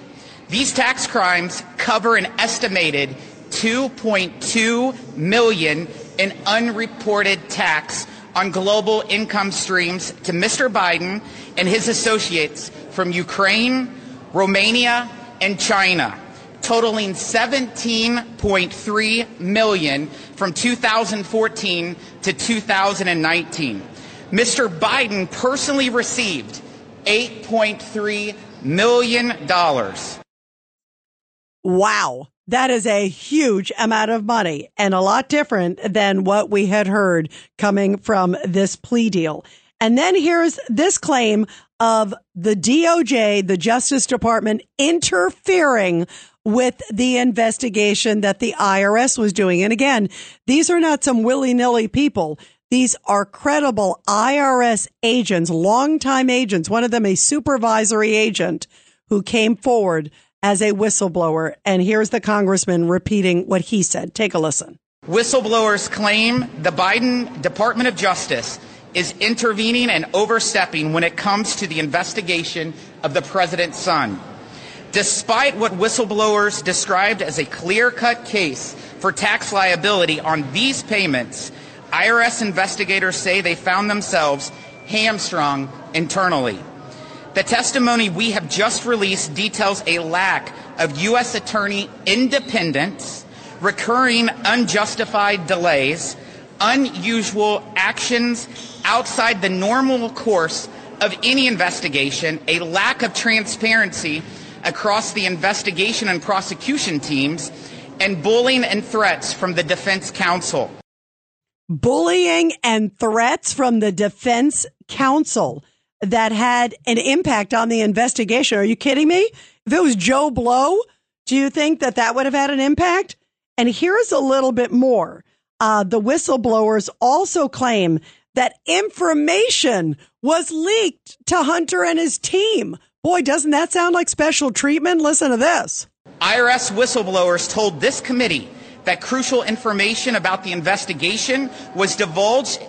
These tax crimes cover an estimated 2.2 million in unreported tax on global income streams to Mr. Biden and his associates from Ukraine, Romania, and China, totaling 17.3 million from 2014 to 2019. Mr. Biden personally received $8.3 million. Wow. That is a huge amount of money and a lot different than what we had heard coming from this plea deal. And then here's this claim of the DOJ, the Justice Department, interfering with the investigation that the IRS was doing. And again, these are not some willy-nilly people. These are credible IRS agents, longtime agents, one of them a supervisory agent who came forward as a whistleblower. And here's the congressman repeating what he said. Take a listen. Whistleblowers claim the Biden Department of Justice is intervening and overstepping when it comes to the investigation of the president's son. Despite what whistleblowers described as a clear-cut case for tax liability on these payments, IRS investigators say they found themselves hamstrung internally. The testimony we have just released details a lack of U.S. attorney independence, recurring unjustified delays, unusual actions outside the normal course of any investigation, a lack of transparency across the investigation and prosecution teams, and bullying and threats from the defense counsel. Bullying and threats from the defense counsel that had an impact on the investigation. Are you kidding me? If it was Joe Blow, do you think that that would have had an impact? And here's a little bit more. The whistleblowers also claim that information was leaked to Hunter and his team. Boy, doesn't that sound like special treatment? Listen to this. IRS whistleblowers told this committee that crucial information about the investigation was divulged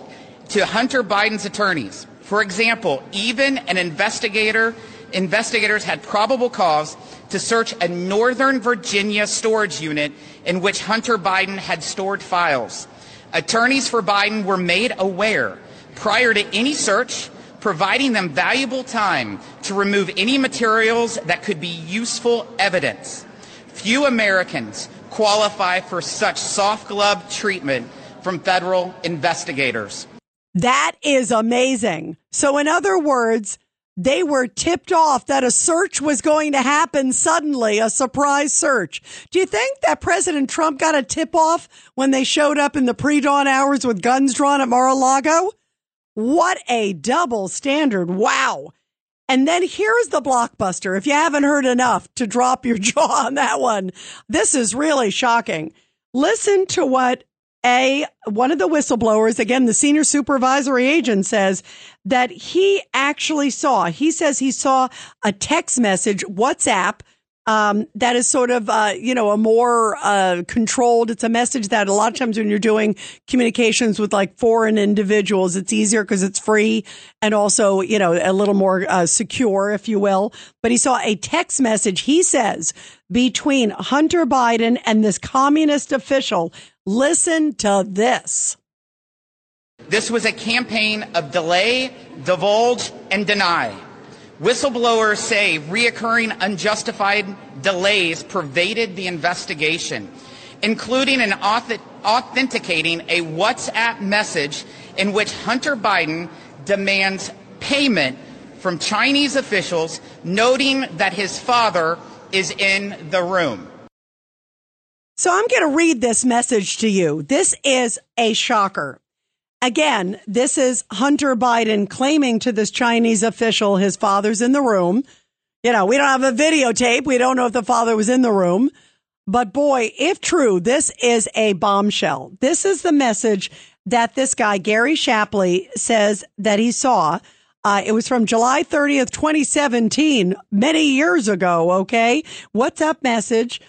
to Hunter Biden's attorneys. For example, even an investigators had probable cause to search a Northern Virginia storage unit in which Hunter Biden had stored files. Attorneys for Biden were made aware prior to any search, providing them valuable time to remove any materials that could be useful evidence. Few Americans qualify for such soft glove treatment from federal investigators. That is amazing. So in other words, they were tipped off that a search was going to happen suddenly, a surprise search. Do you think that President Trump got a tip off when they showed up in the pre-dawn hours with guns drawn at Mar-a-Lago? What a double standard. Wow. And then here's the blockbuster. If you haven't heard enough to drop your jaw on that one, this is really shocking. Listen to what one of the whistleblowers, again, the senior supervisory agent, says that he actually saw. He says he saw a text message, WhatsApp, that is sort of, a more controlled. It's a message that a lot of times when you're doing communications with like foreign individuals, it's easier because it's free and also, a little more secure, if you will. But he saw a text message, he says, between Hunter Biden and this communist official. Listen to this. This was a campaign of delay, divulge, and deny. Whistleblowers say reoccurring unjustified delays pervaded the investigation, including an authenticating a WhatsApp message in which Hunter Biden demands payment from Chinese officials, noting that his father is in the room. So I'm going to read this message to you. This is a shocker. Again, this is Hunter Biden claiming to this Chinese official his father's in the room. You know, we don't have a videotape. We don't know if the father was in the room. But boy, if true, this is a bombshell. This is the message that this guy, Gary Shapley, says that he saw. It was from July 30th, 2017, many years ago. Okay. WhatsApp message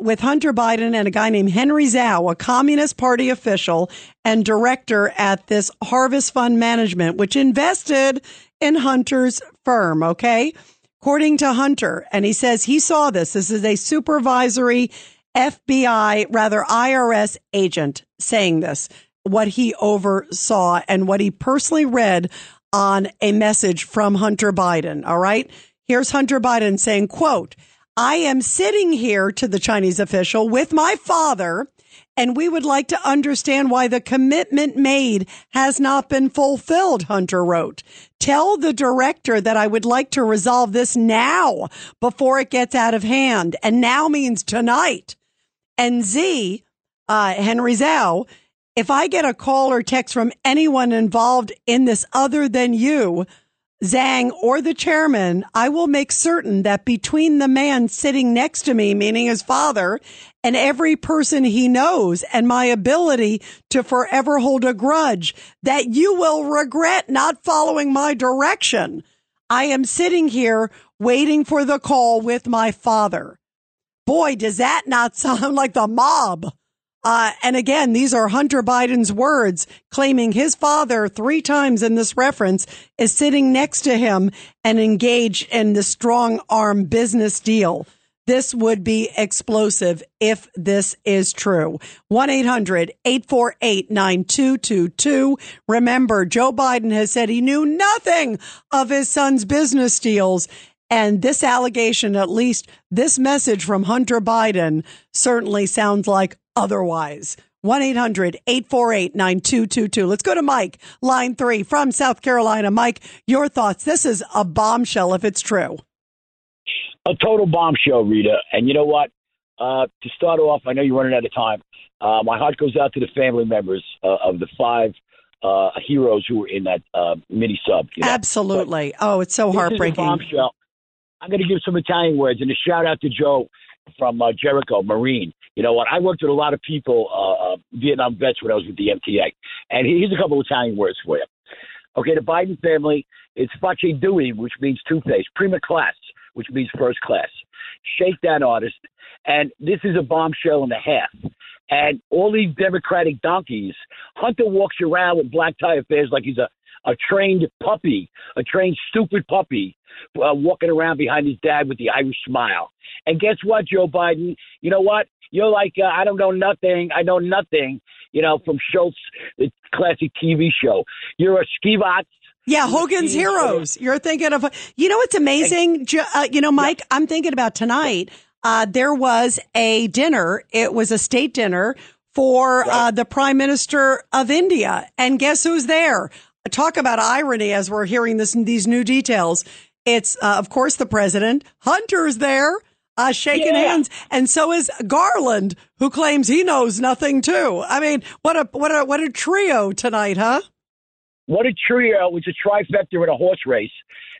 with Hunter Biden and a guy named Henry Zhao, a Communist Party official and director at this Harvest Fund Management, which invested in Hunter's firm. Okay. According to Hunter, and he says he saw this. This is a supervisory FBI, rather IRS agent saying this, what he oversaw and what he personally read on a message from Hunter Biden. All right. Here's Hunter Biden saying, quote, "I am sitting here," to the Chinese official, "with my father, and we would like to understand why the commitment made has not been fulfilled," Hunter wrote. "Tell the director that I would like to resolve this now before it gets out of hand." And now means tonight. And Henry Zhao, "If I get a call or text from anyone involved in this other than you, Zhang, or the chairman, I will make certain that between the man sitting next to me," meaning his father, "and every person he knows and my ability to forever hold a grudge, that you will regret not following my direction. I am sitting here waiting for the call with my father." Boy, does that not sound like the mob? And again, these are Hunter Biden's words, claiming his father three times in this reference is sitting next to him and engaged in the strong arm business deal. This would be explosive if this is true. 1-800-848-9222. Remember, Joe Biden has said he knew nothing of his son's business deals. And this allegation, at least this message from Hunter Biden, certainly sounds like otherwise. 1-800-848-9222. Let's go to Mike, line 3 from South Carolina. Mike, your thoughts. This is a bombshell if it's true. A total bombshell, Rita. And you know what? To start off, I know you're running out of time. My heart goes out to the family members of the five heroes who were in that mini sub. You know? Absolutely. But, it's so heartbreaking. Bombshell. I'm going to give some Italian words and a shout out to Joe from Jericho, Marine. You know what? I worked with a lot of people, Vietnam vets, when I was with the MTA. And here's a couple of Italian words for you. Okay, the Biden family is facce due, which means two-faced, prima class, which means first class. Shake that artist. And this is a bombshell and a half. And all these Democratic donkeys, Hunter walks around with black tie affairs like he's a trained puppy, a trained stupid puppy, walking around behind his dad with the Irish smile. And guess what, Joe Biden? You know what? You're like, I don't know nothing. I know nothing, you know, from Schultz, the classic TV show. You're a skivot. Yeah, Hogan's Heroes. You're thinking of, you know what's amazing? Mike, yeah. I'm thinking about tonight. There was a dinner. It was a state dinner for the Prime Minister of India. And guess who's there? Talk about irony as we're hearing these new details. It's, of course, the president. Hunter's there shaking hands. And so is Garland, who claims he knows nothing, too. I mean, what a trio tonight, huh? What a trio. It's a trifecta in a horse race.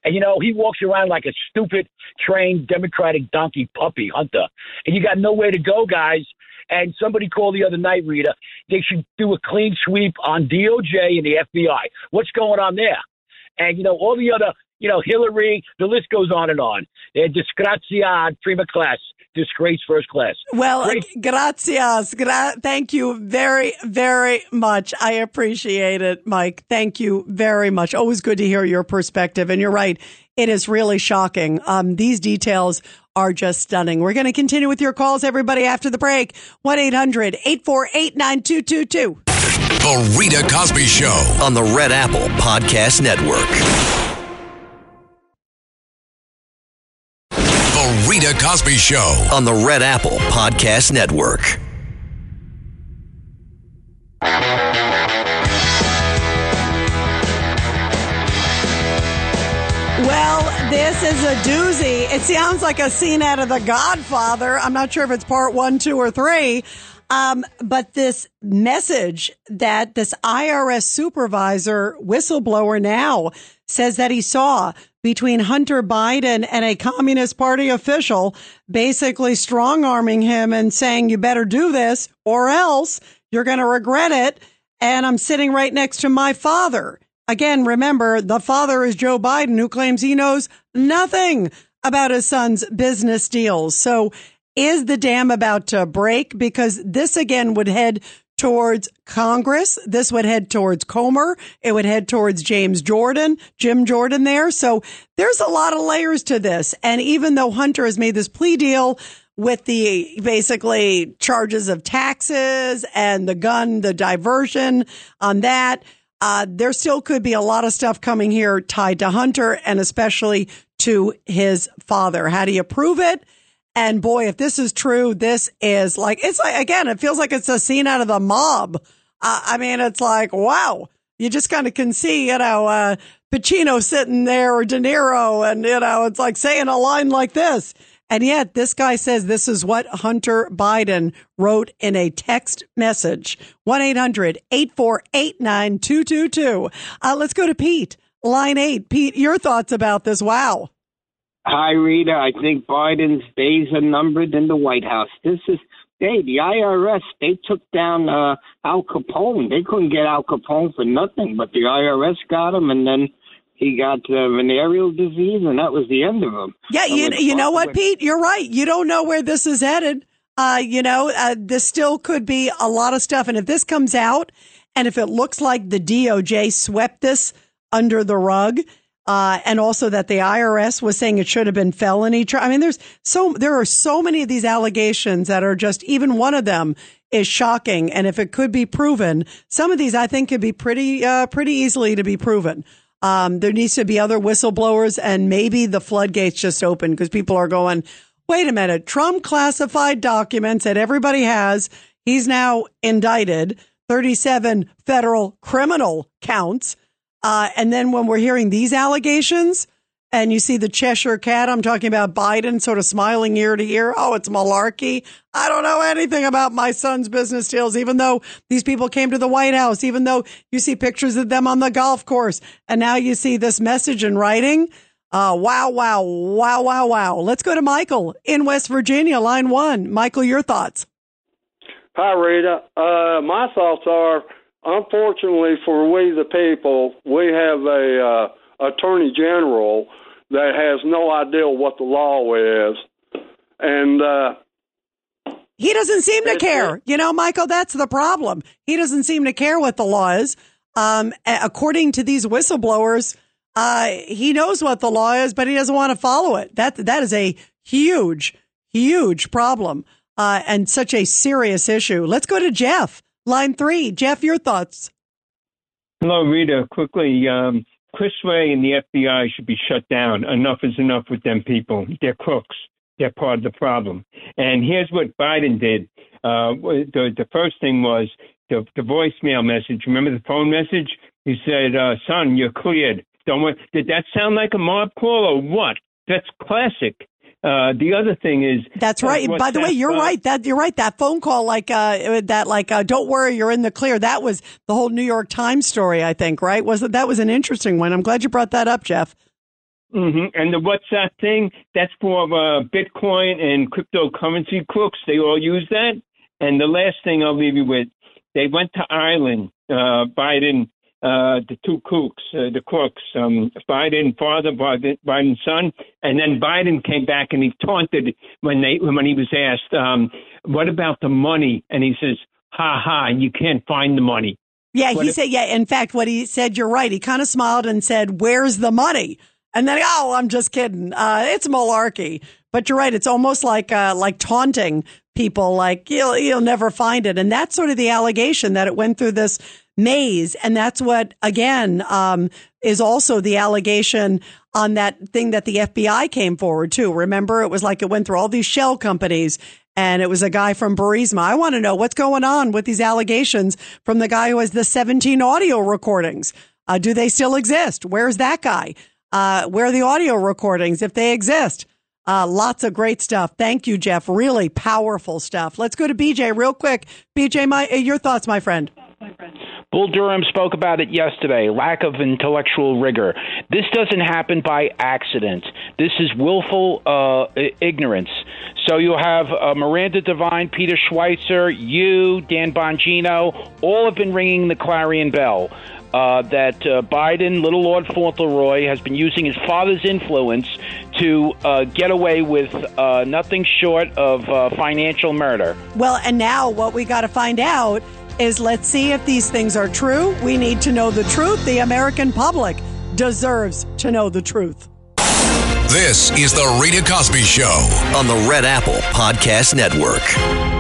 And, you know, he walks around like a stupid, trained, Democratic donkey puppy, Hunter. And you got nowhere to go, guys. And somebody called the other night, Rita, they should do a clean sweep on DOJ and the FBI. What's going on there? And, you know, all the other, you know, Hillary, the list goes on and on. They're disgraziad, prima class, disgrace, first class. Well, gracias. Thank you very, very much. I appreciate it, Mike. Thank you very much. Always good to hear your perspective. And you're right. It is really shocking. These details are just stunning. We're going to continue with your calls, everybody, after the break. 1-800-848-9222. The Rita Cosby Show on the Red Apple Podcast Network. The Rita Cosby Show on the Red Apple Podcast Network. Well, this is a doozy. It sounds like a scene out of The Godfather. I'm not sure if it's part 1, 2, or 3. But this message that this IRS supervisor whistleblower now says that he saw between Hunter Biden and a Communist Party official, basically strong-arming him and saying, you better do this or else you're going to regret it. And I'm sitting right next to my father. Again, remember, the father is Joe Biden, who claims he knows nothing about his son's business deals. So is the dam about to break? Because this, again, would head towards Congress. This would head towards Comer. It would head towards Jim Jordan there. So there's a lot of layers to this. And even though Hunter has made this plea deal with the basically charges of taxes and the gun, the diversion on that, there still could be a lot of stuff coming here tied to Hunter and especially to his father. How do you prove it? And boy, if this is true, this is like, it's like, again, it feels like it's a scene out of The Mob. It's like, wow, you just kind of can see, Pacino sitting there or De Niro. And, it's like saying a line like this. And yet this guy says this is what Hunter Biden wrote in a text message. 1-800-848-9222. Let's go to Pete, line 8. Pete, your thoughts about this. Wow. Hi, Rita. I think Biden's days are numbered in the White House. The IRS, they took down Al Capone. They couldn't get Al Capone for nothing, but the IRS got him, and then he got venereal disease, and that was the end of him. Yeah, you know what, Pete? You're right. You don't know where this is headed. This still could be a lot of stuff. And if this comes out, and if it looks like the DOJ swept this under the rug, and also that the IRS was saying it should have been felony. There are so many of these allegations that are just, even one of them is shocking. And if it could be proven, some of these I think could be pretty easily to be proven. There needs to be other whistleblowers, and maybe the floodgates just open because people are going, wait a minute, Trump classified documents that everybody has. He's now indicted 37 federal criminal counts. And then when we're hearing these allegations and you see the Cheshire cat, I'm talking about Biden sort of smiling ear to ear. Oh, it's malarkey. I don't know anything about my son's business deals, even though these people came to the White House, even though you see pictures of them on the golf course. And now you see this message in writing. Wow. Let's go to Michael in West Virginia, line 1. Michael, your thoughts. Hi, Rita. My thoughts are, unfortunately for we the people, we have a attorney general that has no idea what the law is, and he doesn't seem to care. Michael, that's the problem. He doesn't seem to care what the law is. According to these whistleblowers, he knows what the law is, but he doesn't want to follow it. That is a huge problem, and such a serious issue. Let's go to Jeff. Line 3. Jeff, your thoughts. Hello, Rita. Quickly, Chris Wray and the FBI should be shut down. Enough is enough with them people. They're crooks. They're part of the problem. And here's what Biden did. The first thing was the voicemail message. Remember the phone message? He said, son, you're cleared. Did that sound like a mob call or what? That's classic. The other thing is, that's right. By the way, you're right. That phone call, don't worry, you're in the clear. That was the whole New York Times story, I think. Right? That was an interesting one. I'm glad you brought that up, Jeff. Mm-hmm. And the WhatsApp thing, that's for Bitcoin and cryptocurrency crooks. They all use that. And the last thing I'll leave you with, they went to Ireland. Biden, the two crooks, Biden, father, Biden's son, and then Biden came back and he taunted when he was asked, what about the money? And he says, you can't find the money. Yeah, in fact, what he said, you're right. He kind of smiled and said, where's the money? And then, I'm just kidding. It's malarkey. But you're right. It's almost like taunting people, like you'll never find it. And that's sort of the allegation that it went through this maze. And that's what, again, is also the allegation on that thing that the FBI came forward to. Remember, it was like it went through all these shell companies, and it was a guy from Burisma. I want to know what's going on with these allegations from the guy who has the 17 audio recordings. Do they still exist? Where's that guy? Where are the audio recordings if they exist? Lots of great stuff. Thank you, Jeff. Really powerful stuff. Let's go to BJ real quick. BJ, your thoughts, my friend. Bull Durham spoke about it yesterday, lack of intellectual rigor. This doesn't happen by accident. This is willful ignorance. So you'll have Miranda Devine, Peter Schweitzer, you, Dan Bongino, all have been ringing the clarion bell that Biden, little Lord Fauntleroy, has been using his father's influence to get away with nothing short of financial murder. Well, and now what we got to find out is, let's see if these things are true. We need to know the truth. The American public deserves to know the truth. This is The Rita Cosby Show on the Red Apple Podcast Network.